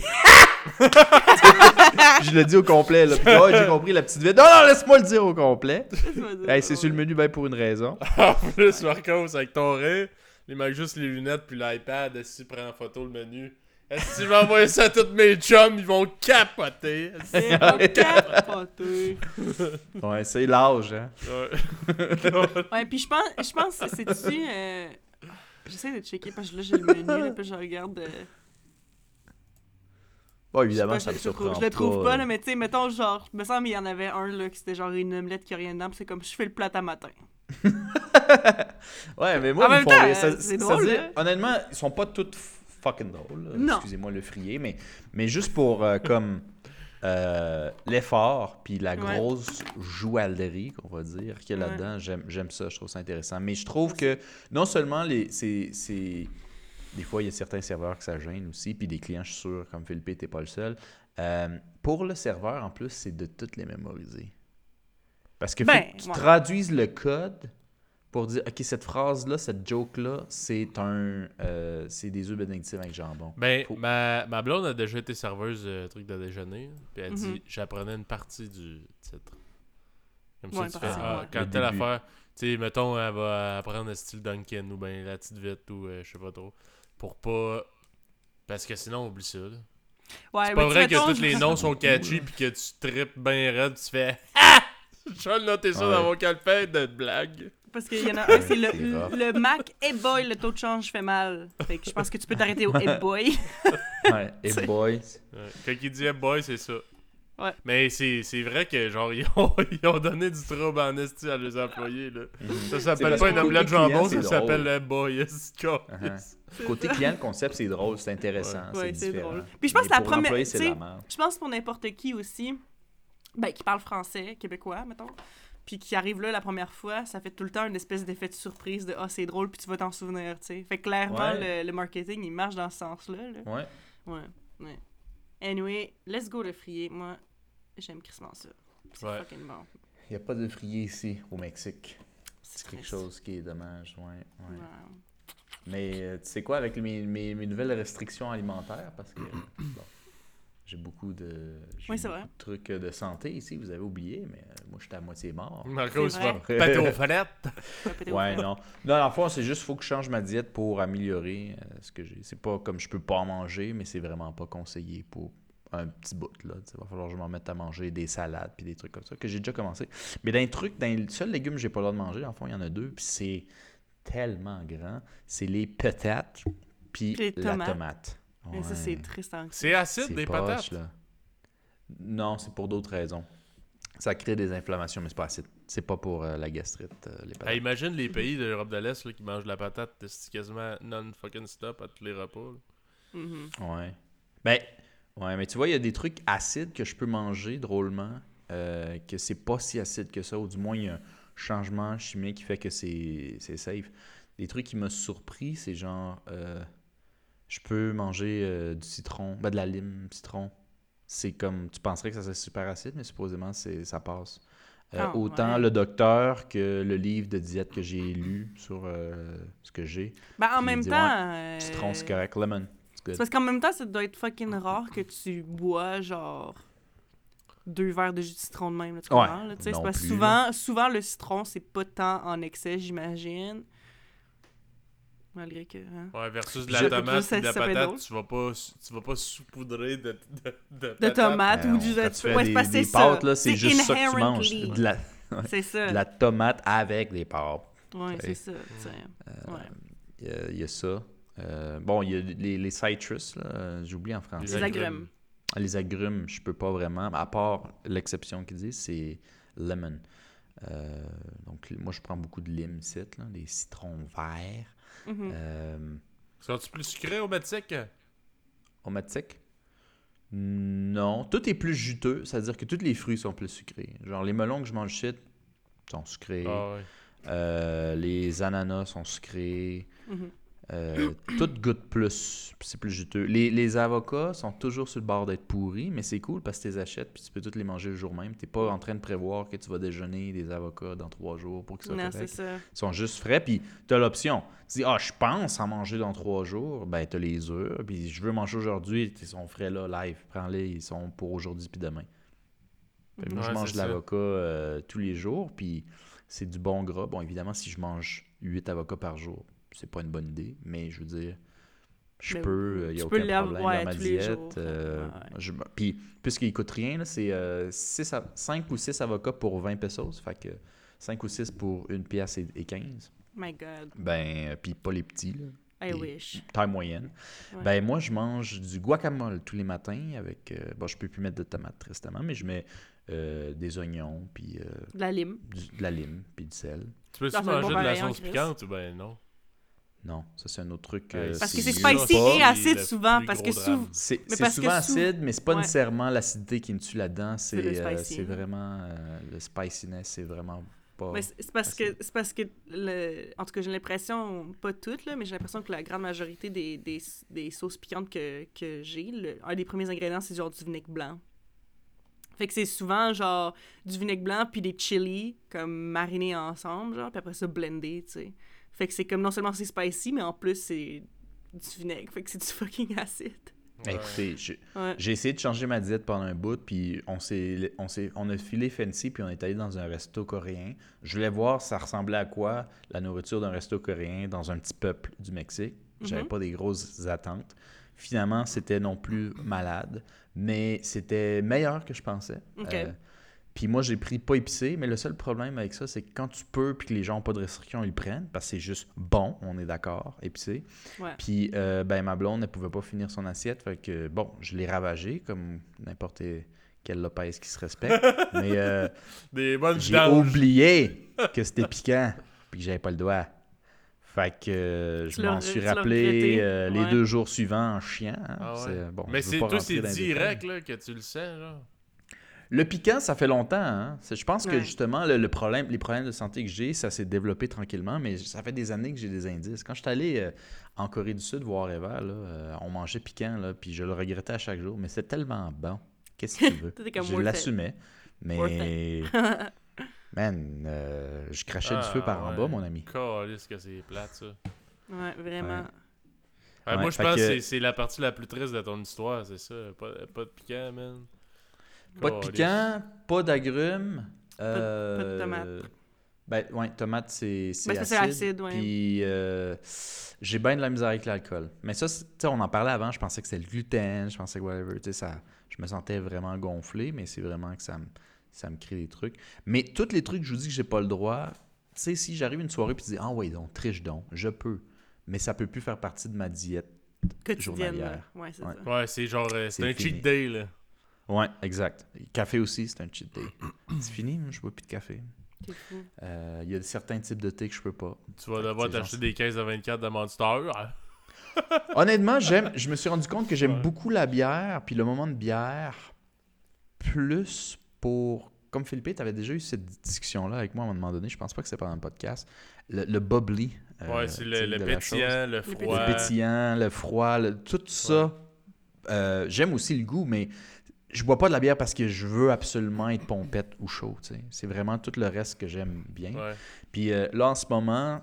Je le dis au complet là. Puis là, ouais, j'ai compris la petite vite. Non, non, laisse-moi le dire au complet. Dire hey, c'est sur le menu, ben pour une raison. En plus, Marcos, avec ton rire, il manque juste les lunettes puis l'iPad. Est-ce qu'il prend en photo le menu? Est-ce qu'il va envoyer ça à tous mes chums? Ils vont capoter. Ils vont capoter. Ouais, c'est l'âge, hein. Ouais. Ouais, puis je pense, je pense que c'est-tu. Euh... J'essaie de checker parce que là, j'ai le menu, là, puis je regarde. Euh... Bon, évidemment, pas, ça me surprend. Je le trouve pas, pas là, mais tu sais, mettons, genre, je me semble qu'il y en avait un, là, que c'était genre une omelette qui a rien dedans, pis c'est comme, je fais le plat à matin. Ouais, mais moi, en ils font temps, ça, c'est ça, drôle, ça dit, honnêtement, ils sont pas toutes fucking drôles. Non. Excusez-moi le frier, mais, mais juste pour, euh, comme, euh, l'effort, puis la grosse ouais. joualderie, qu'on va dire, qu'il y a là-dedans, ouais. j'aime, j'aime ça, je trouve ça intéressant. Mais je trouve que, non seulement les c'est... c'est... Des fois, il y a certains serveurs que ça gêne aussi, puis des clients, je suis sûr, comme Philippe, t'es pas le seul. Euh, pour le serveur, en plus, c'est de toutes les mémoriser. Parce que ben, faut que tu ouais. traduises le code pour dire « Ok, cette phrase-là, cette joke-là, c'est un euh, c'est des œufs bénédictines avec jambon. » Ben, faut... ma, ma blonde a déjà été serveuse de trucs de déjeuner, puis elle mm-hmm. dit « J'apprenais une partie du titre. » Comme ouais, ça, tu fais ah, « Quand telle affaire, tu sais, mettons, elle va apprendre le style Dunkin ou bien la petite vite ou euh, je sais pas trop. » Pour pas. Parce que sinon, on oublie ça. Là. Ouais, c'est pas vrai que tous les noms sont catchy pis que tu tripes bien raide pis tu fais ah! Je vais noter ça ouais. dans mon calepin de blague. Parce qu'il y en a un, c'est le, c'est le, le Mac et hey boy, le taux de change fait mal. Fait que je pense que tu peux t'arrêter au et hey boy. Ouais, et hey boy. Ouais. Quand il dit et hey boy, c'est ça. Ouais. Mais c'est, c'est vrai que, genre, ils ont, ils ont donné du trouble en esti à leurs employés, là. Mm-hmm. Ça s'appelle pas une omelette jambon, ça s'appelle le boy. Uh-huh. Côté client, le concept, c'est drôle, c'est intéressant, ouais. c'est ouais, différent. C'est drôle. Puis je pense que la première... Tu sais, je pense pour n'importe qui aussi, ben, qui parle français, québécois, mettons, puis qui arrive là la première fois, ça fait tout le temps une espèce d'effet de surprise de « Ah, oh, c'est drôle, puis tu vas t'en souvenir, tu sais. » Fait que clairement, ouais. le, le marketing, il marche dans ce sens-là, là. Ouais. Ouais, ouais. Anyway, let's go le frier. Moi, j'aime crissement ça. C'est ouais. fucking bon. Il n'y a pas de frier ici, au Mexique. C'est, c'est quelque chose qui est dommage, ouais. ouais. Wow. Mais euh, tu sais quoi, avec mes, mes, mes nouvelles restrictions alimentaires, parce que bon, j'ai beaucoup de, j'ai oui, c'est beaucoup de trucs de santé ici, vous avez oublié, mais euh, moi, j'étais à moitié mort. Marco, c'est pas pété aux fenêtres. Ouais, non. Non, en fait, c'est juste, il faut que je change ma diète pour améliorer euh, ce que j'ai. C'est pas comme je peux pas en manger, mais c'est vraiment pas conseillé pour un petit bout, là. Il va falloir que je m'en mette à manger des salades puis des trucs comme ça, que j'ai déjà commencé. Mais d'un truc, dans les seuls légumes que j'ai pas le droit de manger, en fait, il y en a deux, puis c'est... tellement grand, c'est les patates puis la tomate. Ouais. Mais ça, c'est triste. Hein. C'est acide, c'est des poche, patates? Là. Non, c'est pour d'autres raisons. Ça crée des inflammations, mais c'est pas acide. C'est pas pour euh, la gastrite, euh, les patates. Hey, imagine les pays de l'Europe de l'Est là, qui mangent de la patate c'est quasiment non-fucking-stop à tous les repas. Mm-hmm. Ouais. Ben, ouais, mais tu vois, il y a des trucs acides que je peux manger drôlement euh, que c'est pas si acide que ça, ou du moins, il y a changement chimique qui fait que c'est, c'est safe. Des trucs qui m'ont surpris, c'est genre, euh, je peux manger euh, du citron, ben de la lime, citron. C'est comme, tu penserais que ça serait super acide, mais supposément, c'est, ça passe. Euh, oh, autant ouais. le docteur que le livre de diète que j'ai lu sur euh, ce que j'ai. Ben, en même dit, temps... Ouais, euh... Citron, c'est correct. Lemon, C'est parce qu'en même temps, ça doit être fucking rare que tu bois genre deux verres de jus de citron de même. Là, tu comprends? Ouais, là, c'est parce que souvent, souvent, le citron, c'est pas tant en excès, j'imagine. Malgré que. Hein? Ouais, versus de la je, tomate ou de la patate, tu vas pas, tu vas pas saupoudrer de, de, de, de tomate ou du jus de citron. Ouais, c'est des pâtes, là, c'est, c'est juste ça que tu manges. De la, ouais, c'est ça. De la tomate avec des pâtes. Ouais, c'est ça. Il euh, ouais. y, y a ça. Euh, bon, il y a les, les citrus, là, j'oublie en français. Les agrumes. Les agrumes, je peux pas vraiment, à part l'exception qu'ils disent, c'est lemon. Euh, donc, moi, je prends beaucoup de limcite, là, des citrons verts. Mm-hmm. Euh, sont-tu plus sucrés au matic? Au matic? Non. Tout est plus juteux, c'est-à-dire que tous les fruits sont plus sucrés. Genre, les melons que je mange shit sont sucrés. Ah, ouais. euh, les ananas sont sucrés. Mm-hmm. Euh, tout goûte plus, c'est plus juteux. Les, les avocats sont toujours sur le bord d'être pourris, mais c'est cool parce que tu les achètes puis tu peux tous les manger le jour même. T'es pas en train de prévoir que tu vas déjeuner des avocats dans trois jours pour qu'ils soient corrects. Non, c'est ça. Ils sont juste frais, puis t'as l'option. Tu dis « Ah, je pense en manger dans trois jours », ben t'as les œufs, puis je veux manger aujourd'hui, ils sont frais là, live, prends-les, ils sont pour aujourd'hui puis demain. Fait que moi, ouais, je mange de l'avocat euh, tous les jours, puis c'est du bon gras. Bon, évidemment, si je mange huit avocats par jour, c'est pas une bonne idée, mais je veux dire, je mais peux, il n'y a aucun problème ouais, dans ma diète. Euh, ah ouais. Puis, puisqu'il ne coûte rien, là, c'est euh, cinq ou six avocats pour vingt pesos, fait que cinq ou six pour une pièce et, et quinze. My God. Ben, puis pas les petits, là. I wish. Taille moyenne. Ouais. Ben, moi, je mange du guacamole tous les matins avec, euh, bon, je peux plus mettre de tomates, tristement, mais je mets euh, des oignons, puis... Euh, de la lime. Du, de la lime, puis du sel. Tu peux-tu manger bon de la sauce piquante ou ben non? Non, ça c'est un autre truc. Euh, parce c'est que c'est spicy et acide souvent. Parce que sou... C'est, mais c'est parce souvent que sou... acide, mais c'est pas ouais. nécessairement l'acidité qui me tue là-dedans. C'est, c'est, euh, c'est vraiment. Euh, le spiciness, c'est vraiment pas. Mais c'est parce acide. que. C'est parce que le... En tout cas, j'ai l'impression, pas toutes, là, mais j'ai l'impression que la grande majorité des, des, des sauces piquantes que, que j'ai, le... un des premiers ingrédients, c'est genre du vinaigre blanc. Fait que c'est souvent genre du vinaigre blanc puis des chilis, comme marinés ensemble, genre, puis après ça, blendés, tu sais. Fait que c'est comme, non seulement c'est spicy, mais en plus, c'est du vinaigre. Fait que c'est du fucking acide. Ouais. Écoutez, je, ouais. j'ai essayé de changer ma diète pendant un bout, puis on s'est, on s'est, on a filé fancy, puis on est allé dans un resto coréen. Je voulais voir ça ressemblait à quoi, la nourriture d'un resto coréen dans un petit peuple du Mexique. J'avais mm-hmm. pas des grosses attentes. Finalement, c'était non plus malade, mais c'était meilleur que je pensais. OK. Euh, Puis moi, j'ai pris pas épicé, mais le seul problème avec ça, c'est que quand tu peux puis que les gens n'ont pas de restrictions, ils le prennent, parce que c'est juste bon, on est d'accord, épicé. Puis euh, ben, ma blonde, elle pouvait pas finir son assiette, fait que bon, je l'ai ravagé, comme n'importe quel Lopez qui se respecte, mais euh, des bonnes j'ai danges. Oublié que c'était piquant puis que j'avais pas le doigt. Fait que euh, je m'en suis rappelé euh, ouais. les deux jours suivants en chiant. Hein, ah ouais. c'est, bon, mais c'est tout, c'est direct là, que tu le sais, genre. Le piquant, ça fait longtemps. Hein? C'est, je pense ouais. que justement, le, le problème, les problèmes de santé que j'ai, ça s'est développé tranquillement, mais ça fait des années que j'ai des indices. Quand je suis allé euh, en Corée du Sud voir Eva, là, euh, on mangeait piquant, là, puis je le regrettais à chaque jour, mais c'est tellement bon. Qu'est-ce que tu veux? Je l'assumais, mais... Man, euh, je crachais ah, du feu par ouais. en bas, mon ami. Calisse que c'est plate, ça. Ouais, vraiment. Ouais. Ouais, ouais, moi, je pense que c'est, c'est la partie la plus triste de ton histoire, c'est ça. Pas, pas de piquant, man. Pas de piquant, pas d'agrumes. Euh, pas, de, pas de tomates. Ben, ouais, tomate, c'est, c'est ben, acide. C'est acide, ouais. Puis euh, j'ai bien de la misère avec l'alcool. Mais ça, tu sais, on en parlait avant, je pensais que c'était le gluten, je pensais que whatever, tu sais, ça... Je me sentais vraiment gonflé, mais c'est vraiment que ça me, ça me crée des trucs. Mais tous les trucs, je vous dis que j'ai pas le droit, tu sais, si j'arrive une soirée puis je dis « Ah ouais, donc, triche donc, je peux. » Mais ça peut plus faire partie de ma diète journalière. Ouais, c'est ouais. ça. Ouais, c'est genre, euh, c'est, c'est un cheat day, là. Ouais, exact. Café aussi, c'est un cheat day. C'est fini, je bois plus de café. Il euh, y a certains types de thé que je peux pas. Tu vas devoir t'acheter des caisses de vingt-quatre de Monster. Honnêtement, j'aime. Je me suis rendu compte que j'aime ouais. beaucoup la bière, puis le moment de bière, plus pour... Comme Philippe, tu avais déjà eu cette discussion-là avec moi à un moment donné, je pense pas que c'est pendant le podcast, le, le bubbly. Euh, ouais, c'est le, le pétillant, le froid. Le pétillant, le froid, le, tout ça. Ouais. Euh, j'aime aussi le goût, mais... Je bois pas de la bière parce que je veux absolument être pompette ou chaud, tu sais. C'est vraiment tout le reste que j'aime bien. Ouais. Puis euh, là, en ce moment,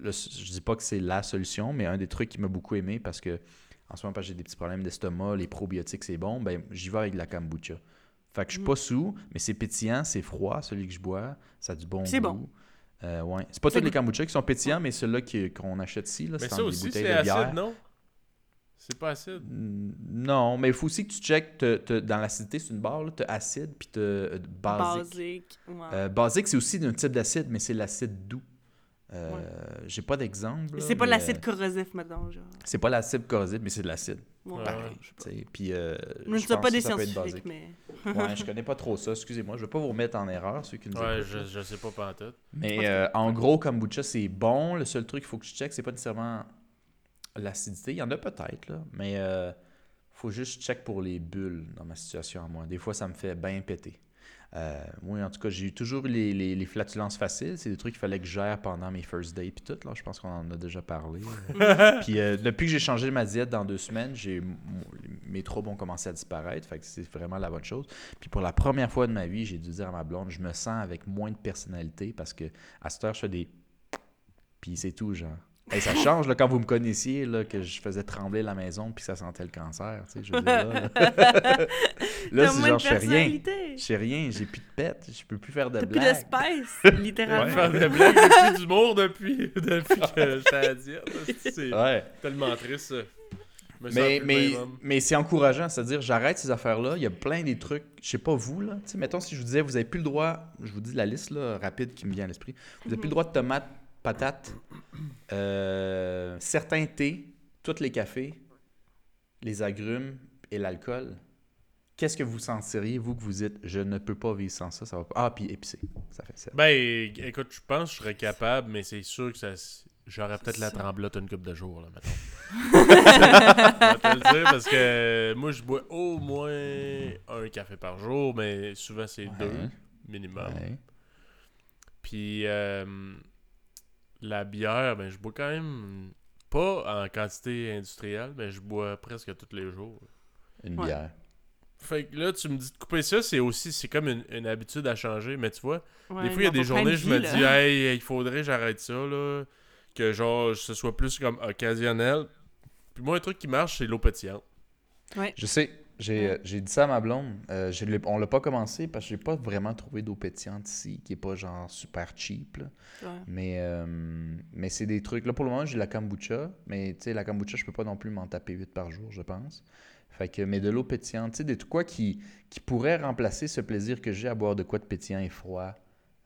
le, je dis pas que c'est la solution, mais un des trucs qui m'a beaucoup aimé parce que en ce moment, parce que j'ai des petits problèmes d'estomac, les probiotiques, c'est bon, ben j'y vais avec de la kombucha. Fait que je suis pas sous, mais c'est pétillant, c'est froid, celui que je bois, ça a du bon c'est goût. Bon. Euh, ouais. C'est pas tous les kombucha qui sont pétillants, mais ceux-là qui, qu'on achète ici, là, c'est dans des bouteilles c'est de bière. Acide, non? C'est pas acide? Non, mais il faut aussi que tu checkes, t'as, t'as, dans l'acidité, c'est une barre, tu as acide, puis tu as basique. Basique, ouais. euh, basique, c'est aussi d'un type d'acide, mais c'est l'acide doux. Euh, ouais. J'ai pas d'exemple. Là, c'est pas mais... l'acide corrosif, maintenant. Genre. C'est pas l'acide corrosif, mais c'est de l'acide. Ouais. Pareil, ouais, puis, euh, je ne suis pas des scientifiques, mais... ouais, je connais pas trop ça, excusez-moi. Je veux pas vous remettre en erreur, ceux qui nous ouais, écoutent. Ouais, je, je sais pas pas en tête. Mais euh, en gros, kombucha, c'est bon. Le seul truc qu'il faut que je check, c'est pas nécessairement... l'acidité, il y en a peut-être, là, mais euh, faut juste check pour les bulles dans ma situation à moi. Des fois, ça me fait bien péter. Euh, moi, en tout cas, j'ai eu toujours les, les, les flatulences faciles. C'est des trucs qu'il fallait que je gère pendant mes first days puis tout. Là, je pense qu'on en a déjà parlé. Puis euh, depuis que j'ai changé ma diète dans deux semaines, j'ai, mes troubles ont commencé à disparaître. Fait que c'est vraiment la bonne chose. Puis pour la première fois de ma vie, j'ai dû dire à ma blonde, je me sens avec moins de personnalité parce que à cette heure, je fais des... Puis c'est tout, genre... Hey, ça change là, quand vous me connaissiez, là, que je faisais trembler la maison puis que ça sentait le cancer. Tu sais, je veux dire, là, là, là c'est genre, je fais rien. Je fais rien, j'ai plus de pète, je peux plus faire de T'as blagues. Plus d'espèce, littéralement. Ouais, faire de blagues, j'ai plus d'humour depuis, depuis que j'étais à dire. C'est ouais. tellement triste. Mais, mais, mais c'est encourageant, c'est-à-dire, j'arrête ces affaires-là, il y a plein des trucs, je sais pas vous, là, tu sais, mettons, si je vous disais, vous avez plus le droit, je vous dis la liste là, rapide qui me vient à l'esprit, vous avez plus le droit de tomates, patates, euh, certains thés, tous les cafés, les agrumes et l'alcool. Qu'est-ce que vous sentiriez, vous, que vous dites « Je ne peux pas vivre sans ça, ça va pas... » Ah, puis épicé, ça fait ça. Ben, écoute, je pense que je serais capable, mais c'est sûr que ça... J'aurais peut-être la tremblote une couple de jours, là, maintenant. Je vais te le dire, parce que moi, je bois au moins un café par jour, mais souvent, c'est ouais. deux, minimum. Ouais. Puis... Euh... La bière, ben je bois quand même pas en quantité industrielle, mais je bois presque tous les jours. Une ouais. bière. Fait que là, tu me dis de couper ça, c'est aussi, c'est comme une, une habitude à changer, mais tu vois, ouais, des fois, il y a des journées, de vie, je me là. dis, hey, il faudrait que j'arrête ça, là, que genre, ce soit plus comme occasionnel. Puis moi, un truc qui marche, c'est l'eau pétillante. Ouais. Je sais, j'ai, ouais. j'ai dit ça à ma blonde, euh, je on l'a pas commencé parce que j'ai pas vraiment trouvé d'eau pétillante ici, qui est pas genre super cheap, là. Ouais. Mais, euh, mais c'est des trucs, là pour le moment j'ai de la kombucha, mais tu sais la kombucha je peux pas non plus m'en taper huit par jour je pense, fait que, mais de l'eau pétillante, tu sais de tout quoi qui, qui pourrait remplacer ce plaisir que j'ai à boire de quoi de pétillant et froid,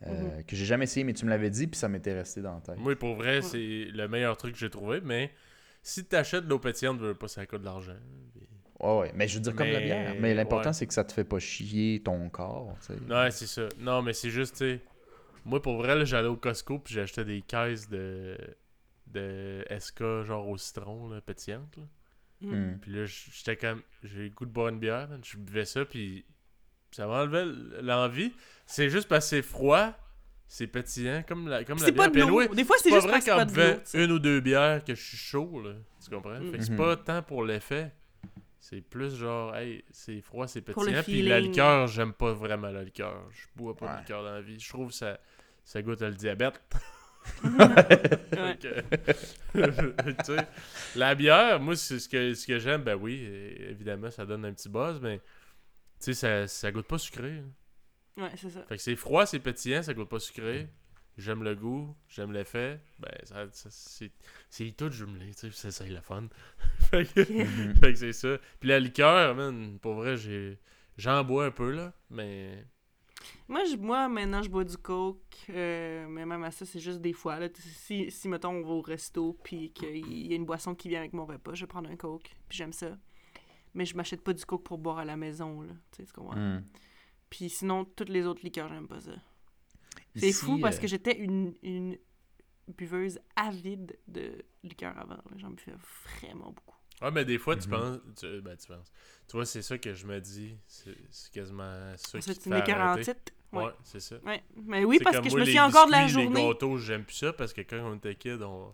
euh, mm-hmm. que j'ai jamais essayé mais tu me l'avais dit puis ça m'était resté dans la tête. Oui pour vrai ouais. c'est le meilleur truc que j'ai trouvé, mais si t'achètes de l'eau pétillante, tu veux pas ça coûte de l'argent. Et... Oh ouais, mais je veux dire comme mais, la bière. Mais l'important, ouais. c'est que ça te fait pas chier ton corps. T'sais. Ouais, c'est ça. Non, mais c'est juste, tu sais... Moi, pour vrai, là, j'allais au Costco puis j'achetais des caisses de... de S K, genre au citron, là, pétillante. Là. Mm. Puis là, j'étais comme... J'ai le goût de boire une bière. Man. Je buvais ça, puis ça m'enlevait l'envie. C'est juste parce que c'est froid, c'est pétillant, comme la, comme la bière. Puis ouais, des fois, c'est, c'est juste parce que c'est pas de l'eau. C'est pas vrai quand je buvais une ou deux bières que je suis chaud, là. Tu comprends? Mm. Fait que c'est mm-hmm. pas tant pour l'effet. C'est plus genre, hey, c'est froid, c'est pétillant. Puis la liqueur, j'aime pas vraiment la liqueur. Je bois pas ouais. de liqueur dans la vie. Je trouve que ça, ça goûte à le diabète. Donc, euh, la bière, moi, c'est ce que, ce que j'aime. Ben oui, évidemment, ça donne un petit buzz, mais tu sais, ça, ça goûte pas sucré. Hein. Ouais, c'est ça. Fait que c'est froid, c'est pétillant, ça goûte pas sucré. J'aime le goût, j'aime l'effet. Ben, ça, ça, c'est, c'est tout jumelé, tu sais, c'est ça le fun. Fait que, mm-hmm. fait que c'est ça. Puis la liqueur, man, pour vrai, j'ai j'en bois un peu, là, mais... Moi, je bois, maintenant, je bois du coke, euh, mais même à ça, c'est juste des fois, là. Si, si mettons, on va au resto, puis qu'il y a une boisson qui vient avec mon repas, je vais prendre un coke, puis j'aime ça. Mais je m'achète pas du coke pour boire à la maison, là, tu sais, ce qu'on voit. Mm. Puis sinon, toutes les autres liqueurs, j'aime pas ça. C'est ici, fou parce que j'étais une, une buveuse avide de liqueur avant. J'en buvais vraiment beaucoup. Ah, mais des fois, mm-hmm. tu penses... Tu, ben, tu penses. Tu vois, c'est ça que je me dis. C'est, c'est quasiment ça qui te fait arrêter. Ouais, ouais, c'est ça. Ouais. Mais oui, c'est parce que moi, je me suis encore de la journée. Les gâteaux, j'aime plus ça parce que quand on était kid, on...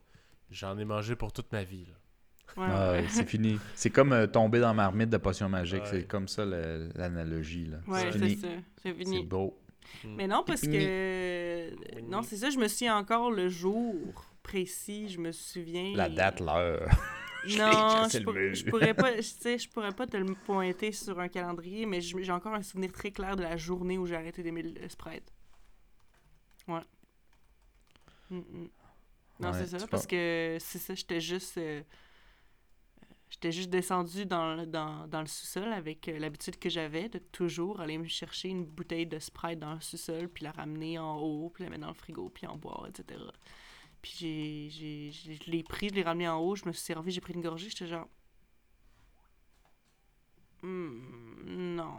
j'en ai mangé pour toute ma vie, là. Ouais, ah, ouais. C'est fini. C'est comme euh, tomber dans la marmite de potion magique. Ouais. C'est comme ça le, l'analogie, là. Ouais, c'est, c'est fini. Ça. C'est fini. C'est beau. Mais non, parce que... Non, c'est ça, je me souviens encore le jour précis, je me souviens... La date, l'heure. Non, je, pour, je pourrais pas, tu sais, je pourrais pas te le pointer sur un calendrier, mais j'ai encore un souvenir très clair de la journée où j'ai arrêté d'aimer le Sprite. Ouais. Mm-mm. Non, ouais, c'est ça, tu parce penses... que c'est ça, j'étais juste... Euh, j'étais juste descendue dans, dans, dans le sous-sol avec euh, l'habitude que j'avais de toujours aller me chercher une bouteille de Sprite dans le sous-sol, puis la ramener en haut, puis la mettre dans le frigo, puis en boire, et cetera. Puis j'ai, j'ai, j'ai, je l'ai pris, je l'ai ramené en haut, je me suis servi, j'ai pris une gorgée, j'étais genre... Mm, non.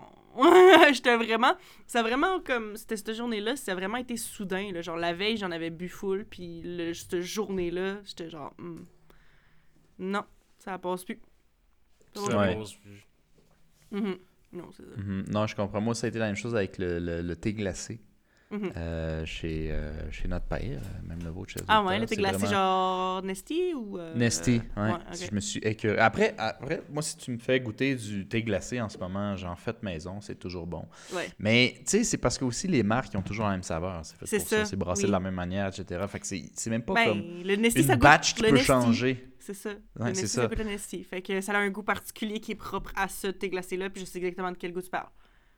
J'étais vraiment... Ça vraiment comme... C'était cette journée-là, ça a vraiment été soudain, là. Genre la veille, j'en avais bu full, puis le, cette journée-là, j'étais genre... Mm, non. Ça passe plus. Ça ouais. passe plus. Mm-hmm. Non, c'est ça. Mm-hmm. Non, je comprends. Moi, ça a été la même chose avec le, le, le thé glacé mm-hmm. euh, chez, euh, chez notre père, même le vôtre. Chez ah ouais, le thé glacé vraiment... genre Nesty ou... Euh... Nesty, ouais. ouais okay. Je me suis écœuré. Après, après, moi, si tu me fais goûter du thé glacé en ce moment, j'en fais maison, c'est toujours bon. Ouais. Mais, tu sais, c'est parce que aussi les marques, ils ont toujours la même saveur. C'est fait c'est pour ça. ça. C'est brassé oui. de la même manière, et cetera. Fait que c'est, c'est même pas ben, comme le Nesty, une ça batch qui peut Nesty. changer. C'est ça. Ouais, Nessie, c'est ça. Le Nessie. Fait que ça a un goût particulier qui est propre à ce thé glacé-là, puis je sais exactement de quel goût tu parles.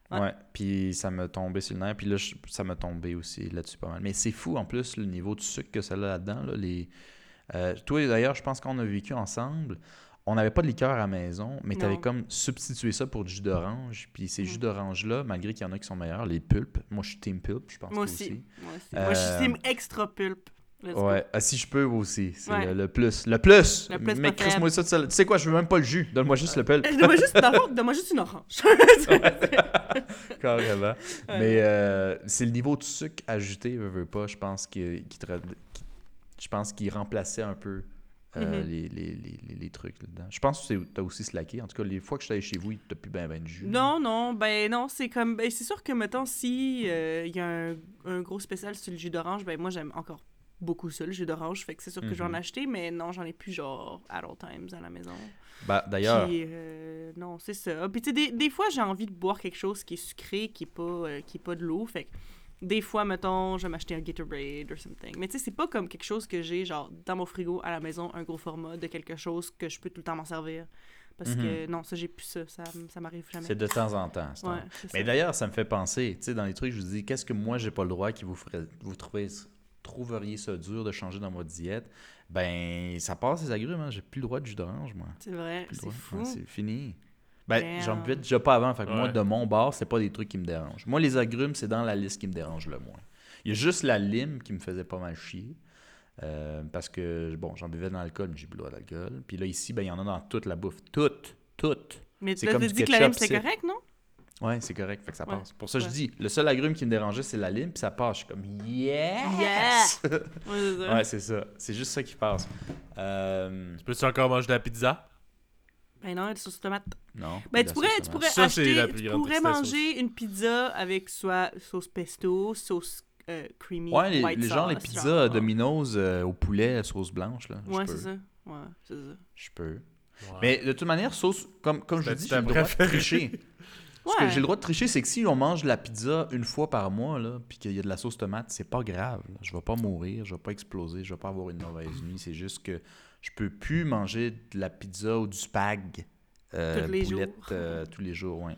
Ouais. ouais. Puis ça m'a tombé sur le nerf, puis là, je, ça m'a tombé aussi là-dessus pas mal. Mais c'est fou, en plus, le niveau de sucre que ça a là-dedans. Là, les... euh, toi, d'ailleurs, je pense qu'on a vécu ensemble. On n'avait pas de liqueur à la maison, mais tu avais comme substitué ça pour du jus d'orange. Puis ces mm. jus d'orange-là, malgré qu'il y en a qui sont meilleurs, les pulpes. Moi, je suis team pulpe, je pense Moi aussi. aussi. Moi aussi. Euh... Moi, je suis team extra pulpe. Let's ouais, ah, si je peux aussi, c'est ouais. le, le plus. Le plus! Le plus mais crisse-moi ça, ça. Tu sais quoi, je veux même pas le jus. Donne-moi juste le pulp. Donne-moi juste une orange. Donne-moi juste une orange. Carrément. Ouais. Mais euh, c'est le niveau de sucre ajouté, veux, veux pas, je pense qu'il, qu'il, qu'il, je pense qu'il remplaçait un peu euh, mm-hmm. les, les, les, les trucs là-dedans. Je pense que t'as aussi slacké. En tout cas, les fois que je suis allé chez vous, t'as plus ben ben de jus. Non, non, ben non, c'est comme. Ben, c'est sûr que, mettons, s'il euh, y a un, un gros spécial sur le jus d'orange, ben moi, j'aime encore beaucoup ça, le jus d'orange, fait que c'est sûr que mm-hmm. je vais en acheter, mais non, j'en ai plus, genre, at all times à la maison. Bah, d'ailleurs... Puis, euh, non, c'est ça. Puis, tu sais, des, des fois, j'ai envie de boire quelque chose qui est sucré, qui est pas, euh, qui est pas de l'eau, fait que des fois, mettons, je vais m'acheter un Gatorade or something. Mais tu sais, c'est pas comme quelque chose que j'ai, genre, dans mon frigo, à la maison, un gros format de quelque chose que je peux tout le temps m'en servir. Parce mm-hmm. que, non, ça, j'ai plus ça. Ça, ça m'arrive jamais. C'est de temps en temps. Ouais, mais ça. D'ailleurs, ça me fait penser, tu sais, dans les trucs, je vous dis, qu'est-ce que moi, j'ai pas le droit qui vous ferait, vous trouvez... trouveriez ça dur de changer dans votre diète, ben, ça passe les agrumes, hein. J'ai plus le droit de jus d'orange, moi. C'est vrai, c'est fou. Ouais, c'est fini. Ben, Damn. j'en buvais déjà pas avant, fait que ouais. moi, de mon bord, c'est pas des trucs qui me dérangent. Moi, les agrumes, c'est dans la liste qui me dérange le moins. Il y a juste la lime qui me faisait pas mal chier, euh, parce que, bon, j'en buvais dans l'alcool, mais j'ai plus le droit d'alcool. Puis là, ici, ben, il y en a dans toute la bouffe. Toute, toute. Mais tu as dit que la lime, c'est correct, non? Oui, c'est correct, fait que ça passe. Ouais, pour ça, ouais. je dis, le seul agrume qui me dérangeait, c'est la lime, puis ça passe. Je suis comme, yes! Yeah! ouais, c'est ça. ouais, c'est ça. C'est juste ça qui passe. Euh... Tu peux-tu encore manger de la pizza? Ben non, elle est sauce tomate. Non. Ben tu pourrais, tu pourrais ça, acheter, tu pourrais manger une pizza avec soit sauce pesto, sauce euh, creamy, ouais, les, white les sauce. Genre les pizzas Domino's euh, au poulet, sauce blanche, là. Ouais, c'est ça. Ouais, c'est ça. Je peux. Ouais. Mais de toute manière, sauce, comme, comme je dis, j'ai le droit de tricher. Ouais. Ce que j'ai le droit de tricher, c'est que si on mange de la pizza une fois par mois, là, puis qu'il y a de la sauce tomate, c'est pas grave. Là. Je vais pas mourir, je vais pas exploser, je vais pas avoir une mauvaise nuit. C'est juste que je peux plus manger de la pizza ou du spag euh, tous les boulette, jours. Euh, tous les jours, ouais.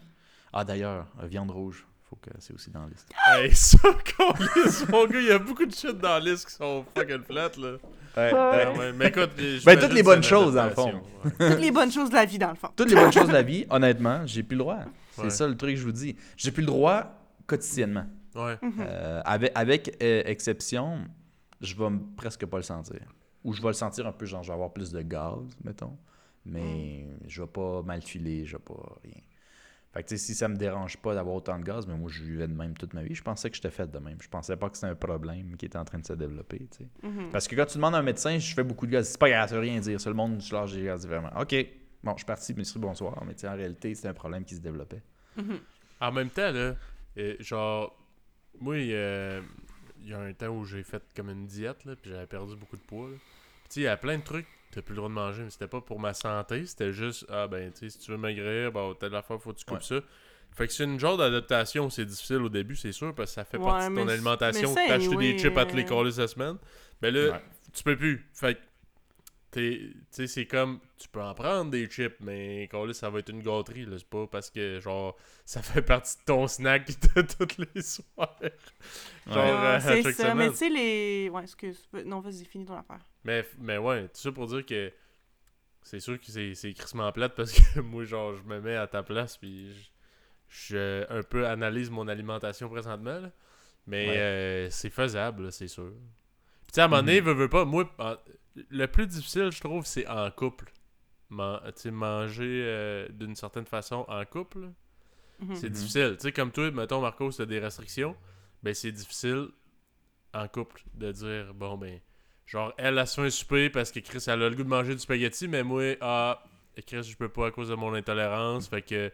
Ah, d'ailleurs, euh, viande rouge, faut que c'est aussi dans la liste. Hey, ça, qu'on liste, mon gars, il y a beaucoup de shit dans la liste qui sont fucking plates, là. Ouais, ouais. Ouais, mais écoute, ben, toutes les bonnes choses, dans le fond. Ouais. Toutes les bonnes choses de la vie, dans le fond. Toutes les bonnes choses de la vie, honnêtement, j'ai plus le droit. C'est ouais. ça le truc que je vous dis. J'ai plus le droit quotidiennement. Ouais. Euh, avec avec euh, exception, je vais presque pas le sentir. Ou je vais le sentir un peu, genre, je vais avoir plus de gaz, mettons. Mais mm. je vais pas mal filer, je vais pas rien. Fait que, tu sais, si ça me dérange pas d'avoir autant de gaz, mais moi, je vivais de même toute ma vie. Je pensais que j'étais fait de même. Je pensais pas que c'était un problème qui était en train de se développer, tu sais. Mm-hmm. Parce que quand tu demandes à un médecin, je fais beaucoup de gaz, c'est pas grave, ça veut rien dire. Sur le monde, je lâche des gaz différemment. OK, bon, je suis parti, je me suis dit bonsoir. Mais tu sais, en réalité, c'était un problème qui se développait. Mm-hmm. En même temps, là, euh, genre, moi, il euh, y a un temps où j'ai fait comme une diète, là, puis j'avais perdu beaucoup de poids, là. Tu sais, il y a plein de trucs. T'as plus le droit de manger, mais c'était pas pour ma santé, c'était juste, ah ben, tu sais, si tu veux maigrir, ben, telle affaire, faut que tu coupes ouais. ça. Fait que c'est une genre d'adaptation, c'est difficile au début, c'est sûr, parce que ça fait ouais, partie de ton alimentation, t'as acheté oui. des chips à tous les corps de la semaine. Mais là, ouais. tu peux plus. Fait que Tu sais, c'est comme, tu peux en prendre des chips, mais quand là, ça va être une gâterie, là. C'est pas parce que, genre, ça fait partie de ton snack de toutes les soirs. Genre, ouais, c'est ça, semaine. Mais tu sais, les... Ouais, excuse. Non, vas-y, finis ton affaire. Mais, mais ouais, tout ça pour dire que c'est sûr que c'est, c'est crissement plate parce que moi, genre, je me mets à ta place, puis je, je un peu analyse mon alimentation présentement, là. Mais ouais. euh, c'est faisable, là, c'est sûr. Puis tu sais, à un moment donné, mm-hmm. veux, veux pas, moi... En, le plus difficile, je trouve, c'est en couple. Man- t'sais, manger euh, d'une certaine façon en couple, mm-hmm. c'est difficile. T'sais, comme toi, mettons, Marco, si t'as des restrictions, ben c'est difficile en couple de dire, bon, ben, genre, elle a soin de souper parce que Chris, elle a le goût de manger du spaghetti, mais moi, ah, Chris, je peux pas à cause de mon intolérance, fait que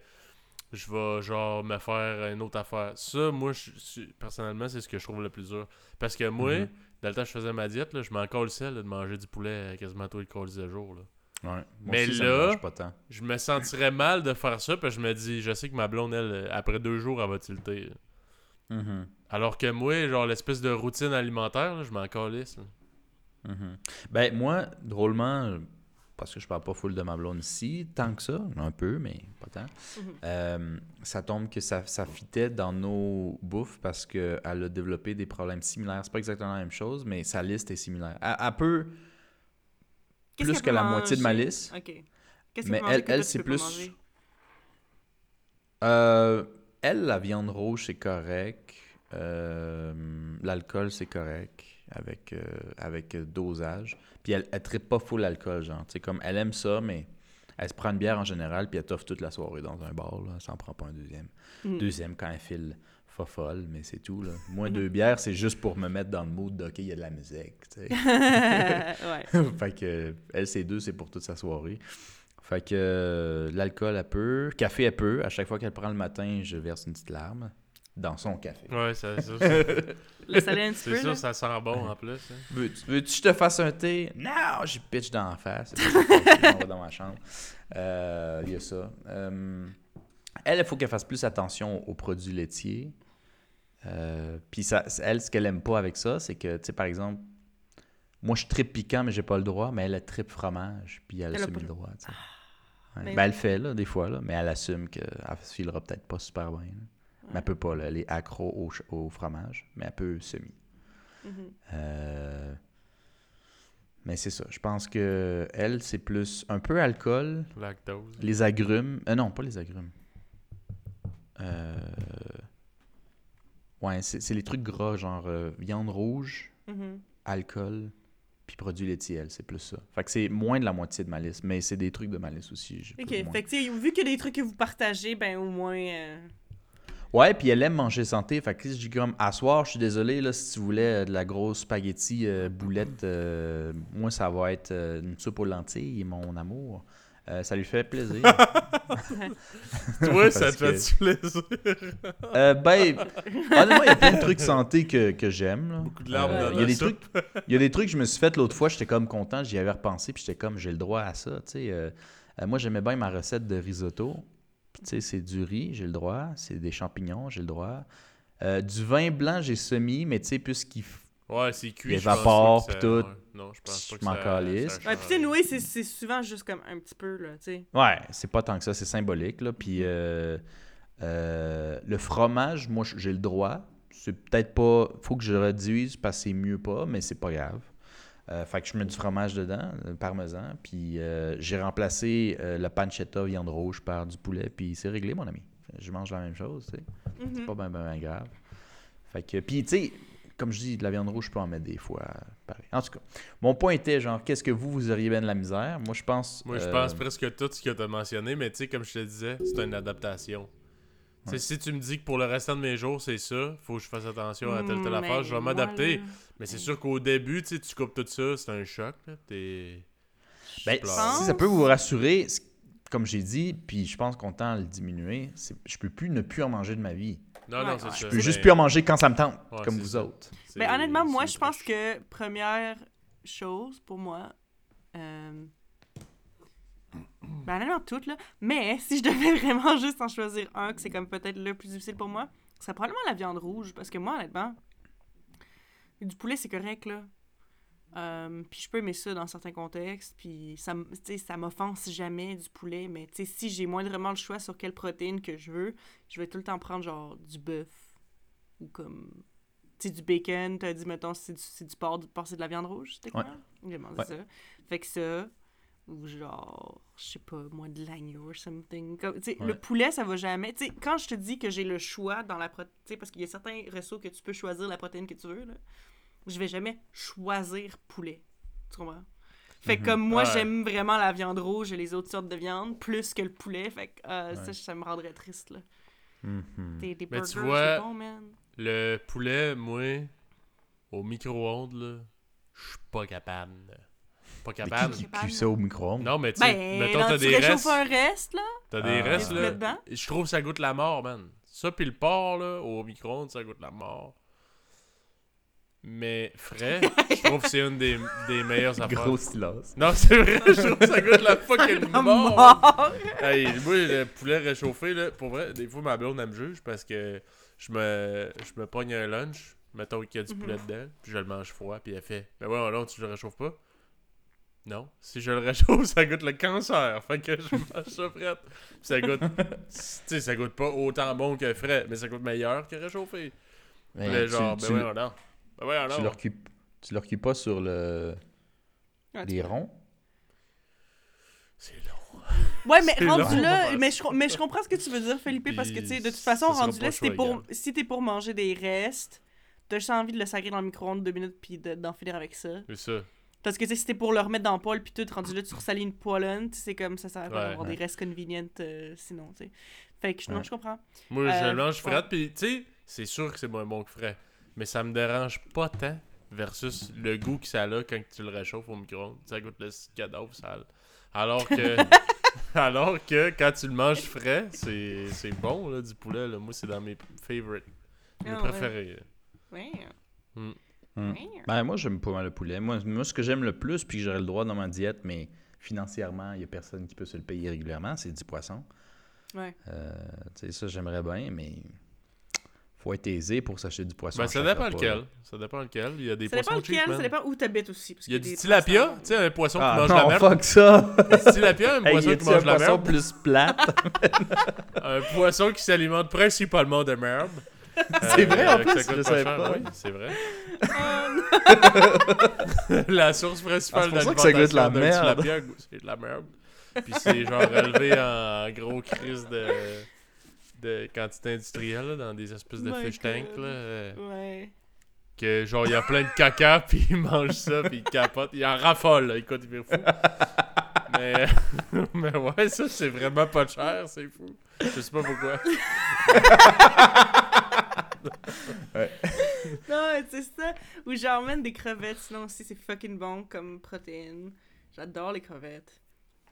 je vais, genre, me faire une autre affaire. Ça, moi, je, personnellement, c'est ce que je trouve le plus dur. Parce que moi... Mm-hmm. Dans le temps que je faisais ma diète, là, je m'en colissais de manger du poulet quasiment tous les colis de jour. Là. Ouais. Mais aussi, là, pas tant. Je me sentirais mal de faire ça parce que je me dis, je sais que ma blonde, elle, après deux jours, elle va tilter. Mm-hmm. Alors que moi, genre l'espèce de routine alimentaire, là, je m'en colisse. Mm-hmm. Ben moi, drôlement, parce que je parle pas full de ma blonde ici, tant que ça, un peu, mais pas tant. Mm-hmm. Euh, ça tombe que ça, ça fitait dans nos bouffes parce qu'elle a développé des problèmes similaires. C'est pas exactement la même chose, mais sa liste est similaire. Elle, elle peut Qu'est-ce plus que la manger? moitié de ma liste, okay. Qu'est-ce mais elle, elle c'est plus... Euh, elle, la viande rouge, c'est correct. Euh, l'alcool, c'est correct. Avec, euh, avec dosage. Puis elle, elle trippe pas full l'alcool, genre. Tu sais, comme elle aime ça, mais elle se prend une bière en général, puis elle t'offre toute la soirée dans un bar, là. Elle s'en prend pas un deuxième. Mm. Deuxième, quand elle file fofolle, mais c'est tout, là. Moi, deux bières, c'est juste pour me mettre dans le mood de, OK, il y a de la musique, tu sais. Ouais. Fait que, elle, c'est deux, c'est pour toute sa soirée. Fait que, euh, l'alcool, elle peut. Café, elle peut. À chaque fois qu'elle prend le matin, je verse une petite larme. Dans son café. Ouais, ça, ça, ça... Le salé un petit peu, c'est sûr, ça sent bon en plus. Hein. Veux-tu, veux-tu que je te fasse un thé? Non! Je pitch d'en face. On va dans ma chambre. Il euh, y a ça. Euh, elle, il faut qu'elle fasse plus attention aux produits laitiers. Euh, Puis elle, ce qu'elle aime pas avec ça, c'est que, tu sais, par exemple, moi, je tripe piquant, mais j'ai pas le droit, mais elle, elle tripe fromage. Puis elle, elle assume le droit. Ouais. Ben, elle le fait, là, des fois, là, mais elle assume qu'elle se filera peut-être pas super bien. Là. Mais elle peut pas, là. Elle est accro au, ch- au fromage, mais elle peut semi. Mm-hmm. Euh... Mais c'est ça. Je pense que elle, c'est plus un peu alcool. Lactose. Les agrumes. Euh, non, pas les agrumes. Euh... Ouais, c'est, c'est les trucs gras, genre euh, viande rouge, mm-hmm. alcool, puis produits laitiers, elle, c'est plus ça. Fait que c'est moins de la moitié de ma liste, mais c'est des trucs de ma liste aussi. J'ai OK. Fait que vu qu'il y a des trucs que vous partagez, ben au moins... Euh... Ouais, puis elle aime manger santé. Fait que si je dis comme, à soir, je suis désolé, là, si tu voulais euh, de la grosse spaghetti euh, boulette, euh, moi, ça va être euh, une soupe aux lentilles, mon amour. Euh, ça lui fait plaisir. Toi, ça te que... fait plaisir? euh, ben, honnêtement, il y a plein de trucs santé que, que j'aime. Là. Beaucoup de larmes euh, dans la des soupe. Trucs, il y a des trucs que je me suis fait l'autre fois, j'étais comme content, j'y avais repensé, puis j'étais comme, j'ai le droit à ça. Tu sais, euh, euh, moi, j'aimais bien ma recette de risotto. Tu sais, c'est du riz, j'ai le droit. C'est des champignons, j'ai le droit. Euh, du vin blanc, j'ai semi, mais tu sais, puisqu'il f... ouais, c'est cuit, évapore, puis tout. Ouais. Non, je pense pas que ça... Je m'en calisse. Ouais, puis tu sais, noué, c'est, c'est souvent juste comme un petit peu, là, tu sais. Ouais, c'est pas tant que ça, c'est symbolique, là. Puis euh, euh, le fromage, moi, j'ai le droit. C'est peut-être pas... Faut que je réduise parce que c'est mieux pas, mais c'est pas grave. Euh, fait que je mets du fromage dedans, le parmesan, puis euh, j'ai remplacé euh, la pancetta viande rouge par du poulet, puis c'est réglé, mon ami. Je mange la même chose, tu sais. Mm-hmm. C'est pas bien ben, ben grave. Fait que, puis tu sais, comme je dis, de la viande rouge, je peux en mettre des fois, pareil. En tout cas, mon point était, genre, qu'est-ce que vous, vous auriez bien de la misère? Moi, je pense... Moi, je euh... pense presque tout ce que tu as mentionné, mais tu sais, comme je te disais, c'est une adaptation. Ouais. Si tu me dis que pour le restant de mes jours, c'est ça, faut que je fasse attention à telle telle affaire, je vais m'adapter. Voilà. Mais c'est sûr qu'au début, tu coupes tout ça, c'est un choc. Là, t'es... Ben, si ça peut vous rassurer, comme j'ai dit, puis je pense qu'on tend à le diminuer, c'est... je peux plus ne plus en manger de ma vie. Non, ouais, non, c'est ouais. Je peux juste mais... plus en manger quand ça me tente, ouais, comme vous ça. Autres. Mais ben, honnêtement, moi, je pense que première chose pour moi... Euh... Ben, honnêtement, toutes, là. Mais si je devais vraiment juste en choisir un, que c'est comme peut-être le plus difficile pour moi, c'est probablement la viande rouge. Parce que moi, honnêtement, du poulet, c'est correct, là. Euh, puis je peux aimer ça dans certains contextes, puis ça, ça m'offense jamais du poulet, mais si j'ai moindrement le choix sur quelle protéine que je veux, je vais tout le temps prendre genre du bœuf ou comme du bacon, t'as dit mettons c'est du, c'est du porc, du porc c'est de la viande rouge, c'était quoi? J'ai demandé ouais. ça. Fait que ça, ou genre, je sais pas, moi de l'agneau or something. Comme, ouais. Le poulet, ça va jamais. T'sais, quand je te dis que j'ai le choix dans la protéine, parce qu'il y a certains restos que tu peux choisir la protéine que tu veux, là. Je vais jamais choisir poulet. Tu comprends? Fait que mm-hmm. comme moi, ouais. j'aime vraiment la viande rouge et les autres sortes de viande plus que le poulet. Fait que euh, ouais. ça, ça me rendrait triste, là. Mm-hmm. Des, des burgers, c'est bon, man. Le poulet, moi, au micro-ondes, là, je suis pas capable. Pas capable. Tu cuis ça au micro-ondes? Non, mais tu sais, ben, mettons, non, t'as tu des restes. un reste, là? T'as des ah. restes, là. Je trouve que ça goûte la mort, man. Ça, pis le porc, là, au micro-ondes, ça goûte la mort. Mais frais, je trouve que c'est une des, des meilleures affaires. Gros silence. Non, c'est vrai, je trouve que ça goûte la fucking mort. mort. Hey, moi, le poulet réchauffé, là, pour vrai, des fois, ma blonde, elle me juge parce que je me, je me pogne un lunch, mettons qu'il y a du poulet mm-hmm. dedans, puis je le mange froid, puis elle fait « Ben ouais, non, tu le réchauffes pas? » Non, si je le réchauffe, ça goûte le cancer, fait que je mange ça frais. Puis ça goûte, tu sais, ça goûte pas autant bon que frais, mais ça goûte meilleur que réchauffé. Mais, mais genre, tu, ben tu... ouais, non. Ouais, alors... Tu leur cuis... tu leur cuis pas sur le ah, les ronds? C'est long. Ouais, mais c'est rendu long, là, mais je, mais je comprends ce que tu veux dire, Philippe, puis parce que tu sais, de toute façon, rendu là, si t'es, pour, si t'es pour manger des restes, t'as juste envie de le sacrer dans le micro-ondes deux minutes puis de, d'en finir avec ça. C'est ça. Parce que tu sais, si t'es pour le remettre dans le poêle puis tout, rendu là, tu ressalis une poêlonne, c'est comme ça, ça va ouais, avoir ouais. des restes convenients euh, sinon, tu sais. Fait que non, ouais. je comprends. Moi, euh, je mange frais, ouais. puis tu sais, c'est sûr que c'est moins bon que frais. Mais ça me dérange pas tant versus le goût que ça a quand tu le réchauffes au micro-ondes. Ça goûte le cadavre sale. Alors que alors que quand tu le manges frais, c'est, c'est bon, là, du poulet. Là. Moi, c'est dans mes favorites, mes oh, préférés. Ouais. Ouais. Mm. Mm. Ouais. Ben, moi, j'aime pas mal le poulet. Moi, moi, ce que j'aime le plus, puis que j'aurais le droit dans ma diète, mais financièrement, il n'y a personne qui peut se le payer régulièrement, c'est du poisson. Ouais. Euh, tu sais, ça, j'aimerais bien, mais... Faut être aisé pour s'acheter du poisson. Ben, ça dépend lequel. Ça dépend lequel. Il y a des ça poissons cheap, man. Ça dépend où t'habites aussi. Parce qu'il y a du tilapia, tu sais, un poisson ah, qui mange non, la merde. Fuck ça! Du tilapia, un poisson hey, qui mange la merde. Un poisson plus plate. Un poisson qui s'alimente principalement de merde. C'est euh, vrai, en plus, je le savais pas. Cher, oui, c'est vrai. La source principale d'alimentation ah, c'est la merde. Tilapia, c'est de la merde. Puis c'est genre relevé en gros crise de... de quantité industrielle, là, dans des espèces de My fish God. tank, là. Euh, ouais. Que, genre, il y a plein de caca, puis il mange ça, puis il capote. Il en raffole, là. Écoute, il vire fou. Mais, mais ouais, ça, c'est vraiment pas cher, c'est fou. Je sais pas pourquoi. ouais. Non, c'est ça. Ou genre, même des crevettes, sinon aussi, c'est fucking bon comme protéines. J'adore les crevettes.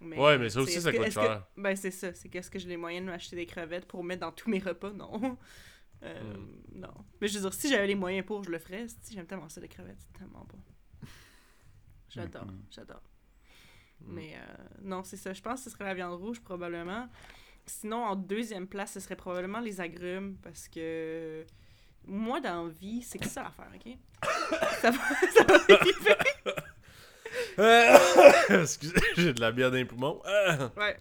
Mais ouais, mais ça aussi, ça coûte que, cher. Que, ben, c'est ça. C'est qu'est-ce que j'ai les moyens de m'acheter des crevettes pour mettre dans tous mes repas? Non. Euh, mm. Non. Mais je veux dire, si j'avais les moyens pour, je le ferais. Si j'aime tellement ça, les crevettes. C'est tellement bon. J'adore. Mm. J'adore. Mm. Mais euh, non, c'est ça. Je pense que ce serait la viande rouge, probablement. Sinon, en deuxième place, ce serait probablement les agrumes. Parce que moi, dans la vie, c'est que ça l'affaire, OK? ça va, ça va dériver. Excusez, j'ai de la bière dans les poumons. Ouais.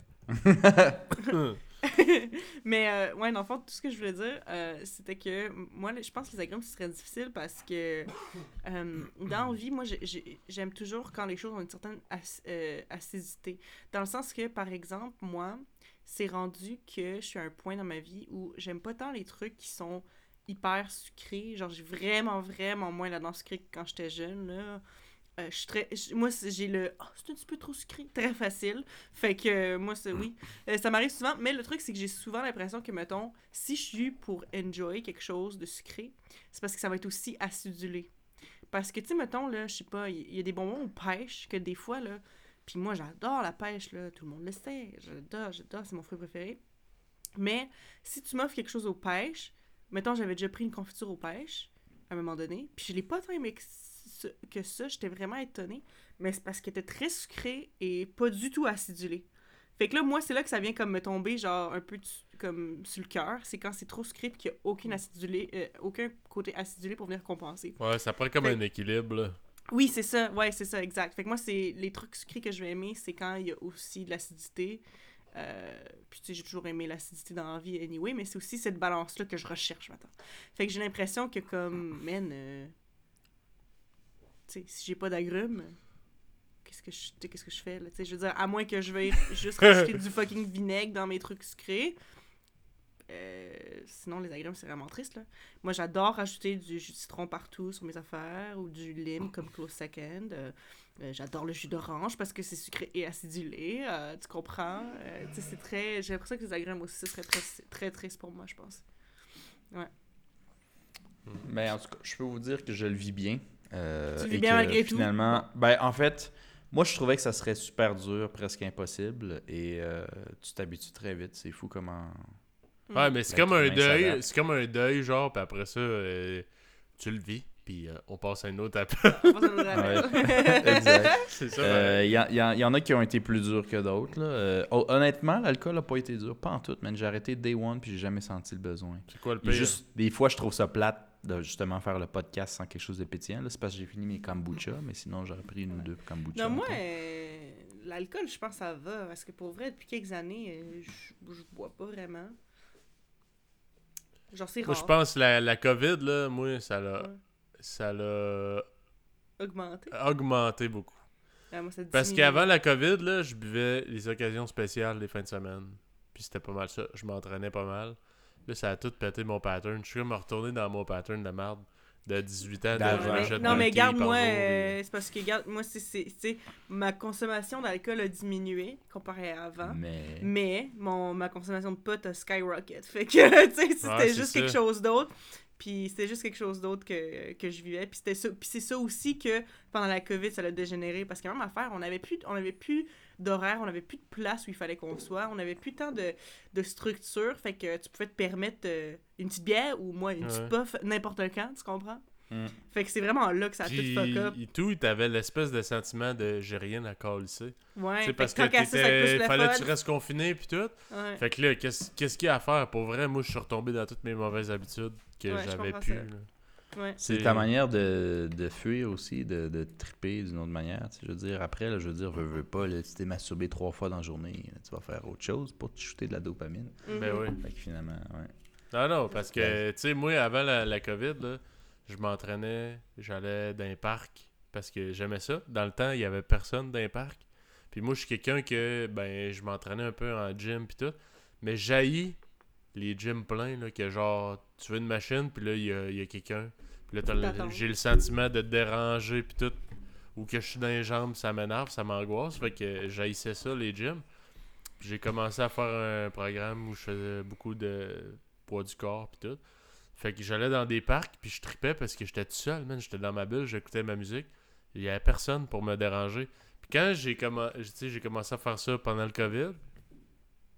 Mais, euh, ouais, dans le fond, tout ce que je voulais dire, euh, c'était que moi, je pense que les agrumes, ce serait difficile parce que euh, dans la vie, moi, j'ai, j'ai, j'aime toujours quand les choses ont une certaine ac- euh, acidité. Dans le sens que, par exemple, moi, c'est rendu que je suis à un point dans ma vie où j'aime pas tant les trucs qui sont hyper sucrés. Genre, j'ai vraiment, vraiment moins la dent sucrée que quand j'étais jeune, là. Euh, je suis très, je, moi, j'ai le « Ah, oh, c'est un petit peu trop sucré », très facile. Fait que euh, moi, c'est, oui, euh, ça m'arrive souvent. Mais le truc, c'est que j'ai souvent l'impression que, mettons, si je suis pour enjoy quelque chose de sucré, c'est parce que ça va être aussi acidulé. Parce que, tu sais, mettons, là, je sais pas, il y, y a des bonbons aux pêches que des fois, là, puis moi, j'adore la pêche, là, tout le monde le sait, j'adore, j'adore, c'est mon fruit préféré. Mais si tu m'offres quelque chose aux pêches, mettons, j'avais déjà pris une confiture aux pêches, à un moment donné, puis je l'ai pas tant aimé que que ça, j'étais vraiment étonnée, mais c'est parce qu'elle était très sucrée et pas du tout acidulée. Fait que là, moi, c'est là que ça vient comme me tomber, genre, un peu tu, comme sur le cœur. C'est quand c'est trop sucré et qu'il n'y a aucune acidulée, euh, aucun côté acidulé pour venir compenser. Ouais, ça prend comme fait... un équilibre, là. Oui, c'est ça. Ouais, c'est ça, exact. Fait que moi, c'est les trucs sucrés que je vais aimer, c'est quand il y a aussi de l'acidité. Euh, puis tu sais, j'ai toujours aimé l'acidité dans la vie anyway, mais c'est aussi cette balance-là que je recherche maintenant. Fait que j'ai l'impression que comme, man, euh, tu sais, si j'ai pas d'agrumes, qu'est-ce que je, qu'est-ce que je fais, là? Tu sais, je veux dire, à moins que je veuille juste rajouter du fucking vinaigre dans mes trucs sucrés. Euh, sinon, les agrumes, c'est vraiment triste, là. Moi, j'adore rajouter du jus de citron partout sur mes affaires ou du lime comme close second. Euh, euh, j'adore le jus d'orange parce que c'est sucré et acidulé. Euh, tu comprends? Euh, tu sais, c'est très... J'ai l'impression que les agrumes aussi, ce serait très, très triste pour moi, je pense. Ouais. Ben, en tout cas, je peux vous dire que je le vis bien. Euh, tu le vis bien malgré tout? Finalement, ben, en fait... Moi, je trouvais que ça serait super dur, presque impossible, et euh, tu t'habitues très vite. C'est fou comment... Ouais, mais c'est comme un deuil, c'est comme un deuil, genre, puis après ça, euh, tu le vis, puis euh, on passe à une autre appel. On passe à une autre appel. Exact. C'est ça. Euh, y, a, y, a, y en a qui ont été plus durs que d'autres, là. Euh, honnêtement, l'alcool n'a pas été dur, pas en tout, man. J'ai arrêté day one, puis j'ai jamais senti le besoin. C'est quoi le pire? Juste, des fois, je trouve ça plate de justement faire le podcast sans quelque chose de pétillant. Là, c'est parce que j'ai fini mes kombucha, mais sinon, j'aurais pris une ou deux kombucha. Non, moi, euh, l'alcool, je pense que ça va. Parce que pour vrai, depuis quelques années, je, je bois pas vraiment. Genre, c'est rare. Moi, je pense que la, la COVID, là, moi, ça l'a... Ouais. Ça l'a... Augmenté. Augmenté beaucoup. Ouais, moi, ça parce qu'avant la COVID, là, je buvais les occasions spéciales les fins de semaine. Puis c'était pas mal ça. Je m'entraînais pas mal. Là, ça a tout pété mon pattern. Je suis comme retourné dans mon pattern de merde de dix-huit ans. De non, mais garde-moi, euh, c'est parce que garde, moi, c'est, c'est, c'est, ma consommation d'alcool a diminué comparé à avant, mais, mais mon, ma consommation de pot a skyrocket. Fait que, tu sais, c'était ouais, juste ça. Quelque chose d'autre. Puis c'était juste quelque chose d'autre que, que je vivais. Puis, c'était ça, puis c'est ça aussi que pendant la COVID, ça l'a dégénéré. Parce qu'à même affaire, on n'avait plus, on avait plus d'horaire, on n'avait plus de place où il fallait qu'on soit, on n'avait plus tant de, de structure. Fait que tu pouvais te permettre une petite bière ou moi, une ouais. petite puff, n'importe quand, tu comprends? Mm. Fait que c'est vraiment là que ça a puis, tout fuck up. Et tout, t'avais l'espèce de sentiment de « j'ai rien à calisser ». Ouais, fait parce que, que il fallait que tu restes confiné puis tout. Ouais. Fait que là, qu'est-ce, qu'est-ce qu'il y a à faire? Pour vrai, moi, je suis retombé dans toutes mes mauvaises habitudes que ouais, j'avais pu. Ouais. C'est, c'est ta manière de, de fuir aussi, de, de triper d'une autre manière. Je veux dire, après, là, je veux dire, veux, veux pas, là, tu t'es masturbé trois fois dans la journée, là, tu vas faire autre chose pour te shooter de la dopamine. Mm-hmm. Ben oui. Fait que finalement, ouais. Non, non, parce que, tu sais, moi, avant la, la COVID, là, je m'entraînais, j'allais dans un parc parce que j'aimais ça. Dans le temps, il n'y avait personne dans un parc. Puis moi, je suis quelqu'un que, ben, je m'entraînais un peu en gym pis tout. Mais j'haïs les gyms pleins, là, que genre, tu veux une machine, puis là, il y a, y a quelqu'un. Puis là, t'as le, j'ai le sentiment de te déranger pis tout. Ou que je suis dans les jambes, ça m'énerve, ça m'angoisse. Fait que j'haïssais ça, les gyms. Puis j'ai commencé à faire un programme où je faisais beaucoup de poids du corps pis tout. Fait que j'allais dans des parcs, puis je tripais parce que j'étais tout seul, man. J'étais dans ma bulle, j'écoutais ma musique. Il n'y avait personne pour me déranger. Puis quand j'ai, comm... j'ai commencé à faire ça pendant le COVID,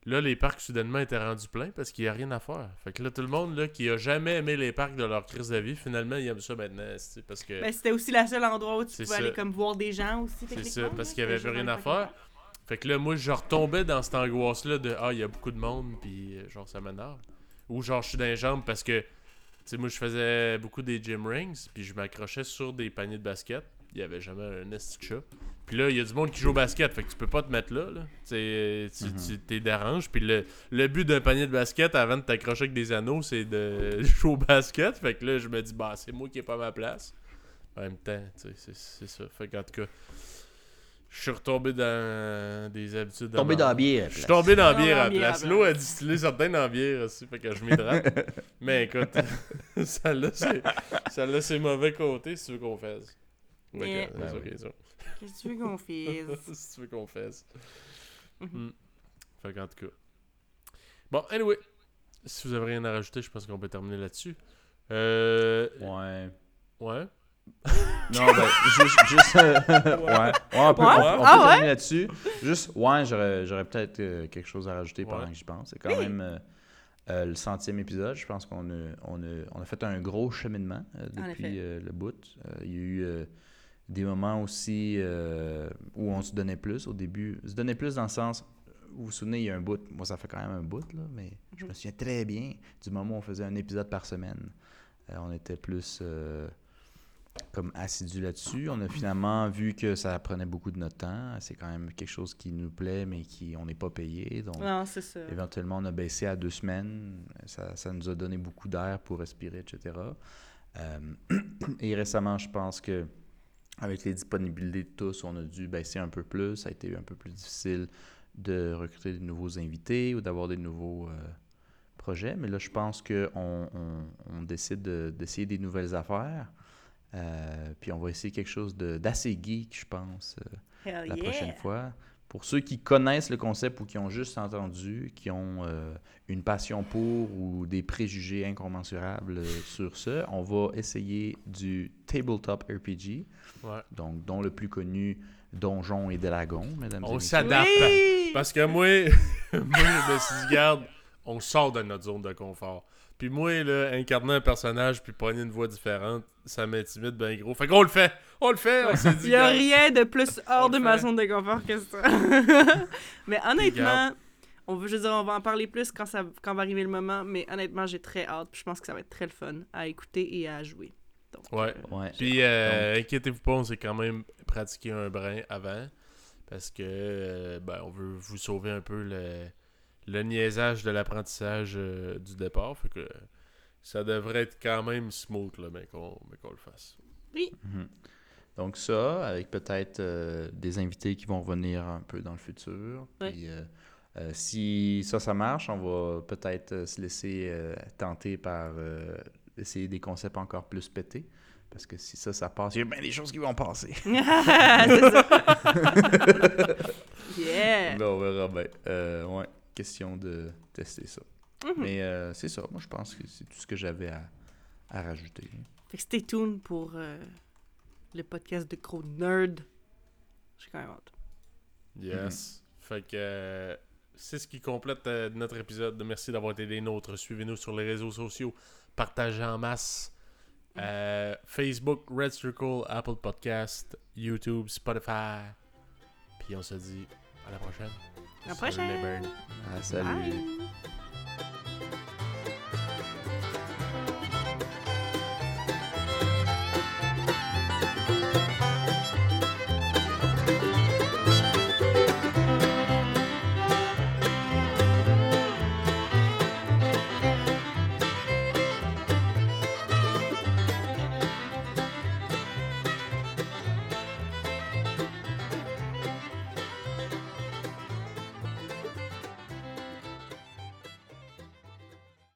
là, les parcs, soudainement, étaient rendus pleins parce qu'il n'y a rien à faire. Fait que là, tout le monde là, qui n'a jamais aimé les parcs de leur crise de vie, finalement, ils aiment ça maintenant. Parce que... Ben, c'était aussi le seul endroit où tu c'est pouvais ça. Aller comme voir des gens aussi, techniquement. C'est ça, parce qu'il n'y avait plus rien à faire. Fait que là, moi, je retombais dans cette angoisse-là de « Ah, il y a beaucoup de monde, puis genre, ça m'énerve. » Ou genre, je suis dans les jambes parce que tu sais, moi, je faisais beaucoup des gym rings, puis je m'accrochais sur des paniers de basket. Il n'y avait jamais un esti chat. Puis là, il y a du monde qui joue au basket, fait que tu peux pas te mettre là. là. Tu, mm-hmm. tu t'es déranges. Puis le, le but d'un panier de basket, avant de t'accrocher avec des anneaux, c'est de jouer au basket. Fait que là, je me dis, bah, c'est moi qui n'ai pas ma place. En même temps, tu sais, c'est, c'est ça. Fait qu'en tout cas, je suis retombé dans des habitudes. Tombé dans la bière. Je suis tombé dans la bière à la place. L'eau a distillé certaines dans la bière aussi, fait que je m'hydrate. Mais écoute, ça là, c'est, ça là, c'est mauvais côté si tu veux qu'on fasse. Ouais, yeah. C'est okay, ça. Qu'est-ce que tu veux qu'on fasse? Si tu veux qu'on fasse. Mm. Fait qu'en tout cas. Bon, anyway. Si vous avez rien à rajouter, je pense qu'on peut terminer là-dessus. Euh... Ouais. Ouais. Non, ben, juste, juste euh, ouais. Ouais, on peut, ouais? on, on peut ah, terminer ouais? là-dessus. Juste, ouais, j'aurais, j'aurais peut-être euh, quelque chose à rajouter pendant ouais. que j'y pense. C'est quand oui. même euh, euh, le centième épisode. Je pense qu'on a, on a, on a fait un gros cheminement euh, depuis euh, le bout. Euh, il y a eu euh, des moments aussi euh, où on se donnait plus au début. Se donnait plus dans le sens, vous vous souvenez, il y a un bout. Moi, ça fait quand même un bout, là, mais mm-hmm. je me souviens très bien du moment où on faisait un épisode par semaine. Euh, on était plus... Euh, comme assidus là-dessus. On a finalement vu que ça prenait beaucoup de notre temps. C'est quand même quelque chose qui nous plaît, mais qui on n'est pas payé. Donc, non, c'est ça. Éventuellement, on a baissé à deux semaines. Ça, ça nous a donné beaucoup d'air pour respirer, et cetera. Euh, et récemment, je pense que avec les disponibilités de tous, on a dû baisser un peu plus. Ça a été un peu plus difficile de recruter des nouveaux invités ou d'avoir des nouveaux... Euh, projet, mais là, je pense qu'on on, on décide de, d'essayer des nouvelles affaires. Euh, puis on va essayer quelque chose de, d'assez geek, je pense, euh, la yeah. prochaine fois. Pour ceux qui connaissent le concept ou qui ont juste entendu, qui ont euh, une passion pour ou des préjugés incommensurables sur ça, on va essayer du tabletop R P G, ouais. donc dont le plus connu Donjons et Dragons, mesdames on et messieurs. On s'adapte, oui! Parce que moi, moi je me suis dit, garde, on sort de notre zone de confort. Puis moi, là, incarner un personnage puis prendre une voix différente, ça m'intimide bien gros. Fait qu'on le fait! On le fait! On s'est dit, il y a rien de plus hors de ma zone de confort que ça. Mais honnêtement, on veut, je veux dire, on va en parler plus quand, ça, quand va arriver le moment, mais honnêtement, j'ai très hâte. Puis je pense que ça va être très le fun à écouter et à jouer. Donc, ouais. Euh, ouais. Puis euh, Donc... inquiétez-vous pas, on s'est quand même pratiqué un brin avant parce que euh, ben, on veut vous sauver un peu le... le niaisage de l'apprentissage euh, du départ. Fait que ça devrait être quand même smooth, là, mais qu'on, mais qu'on le fasse. Oui. Mm-hmm. Donc ça, avec peut-être euh, des invités qui vont revenir un peu dans le futur. Oui. Puis, euh, euh, si ça, ça marche, on va peut-être euh, se laisser euh, tenter par euh, essayer des concepts encore plus pétés. Parce que si ça, ça passe, il y a bien des choses qui vont passer. C'est ça. Yeah! Là, on verra bien. Euh, ouais. Question de tester ça. Mm-hmm. Mais euh, c'est ça. Moi, je pense que c'est tout ce que j'avais à, à rajouter. Fait que stay tuned pour euh, le podcast de Gros Nerd. J'ai quand même hâte. Yes. Mm-hmm. Fait que euh, c'est ce qui complète euh, notre épisode. Merci d'avoir été des nôtres. Suivez-nous sur les réseaux sociaux. Partagez en masse. Mm-hmm. Euh, Facebook, Red Circle, Apple Podcast, YouTube, Spotify. Puis on se dit à la prochaine. À la prochaine. Salut.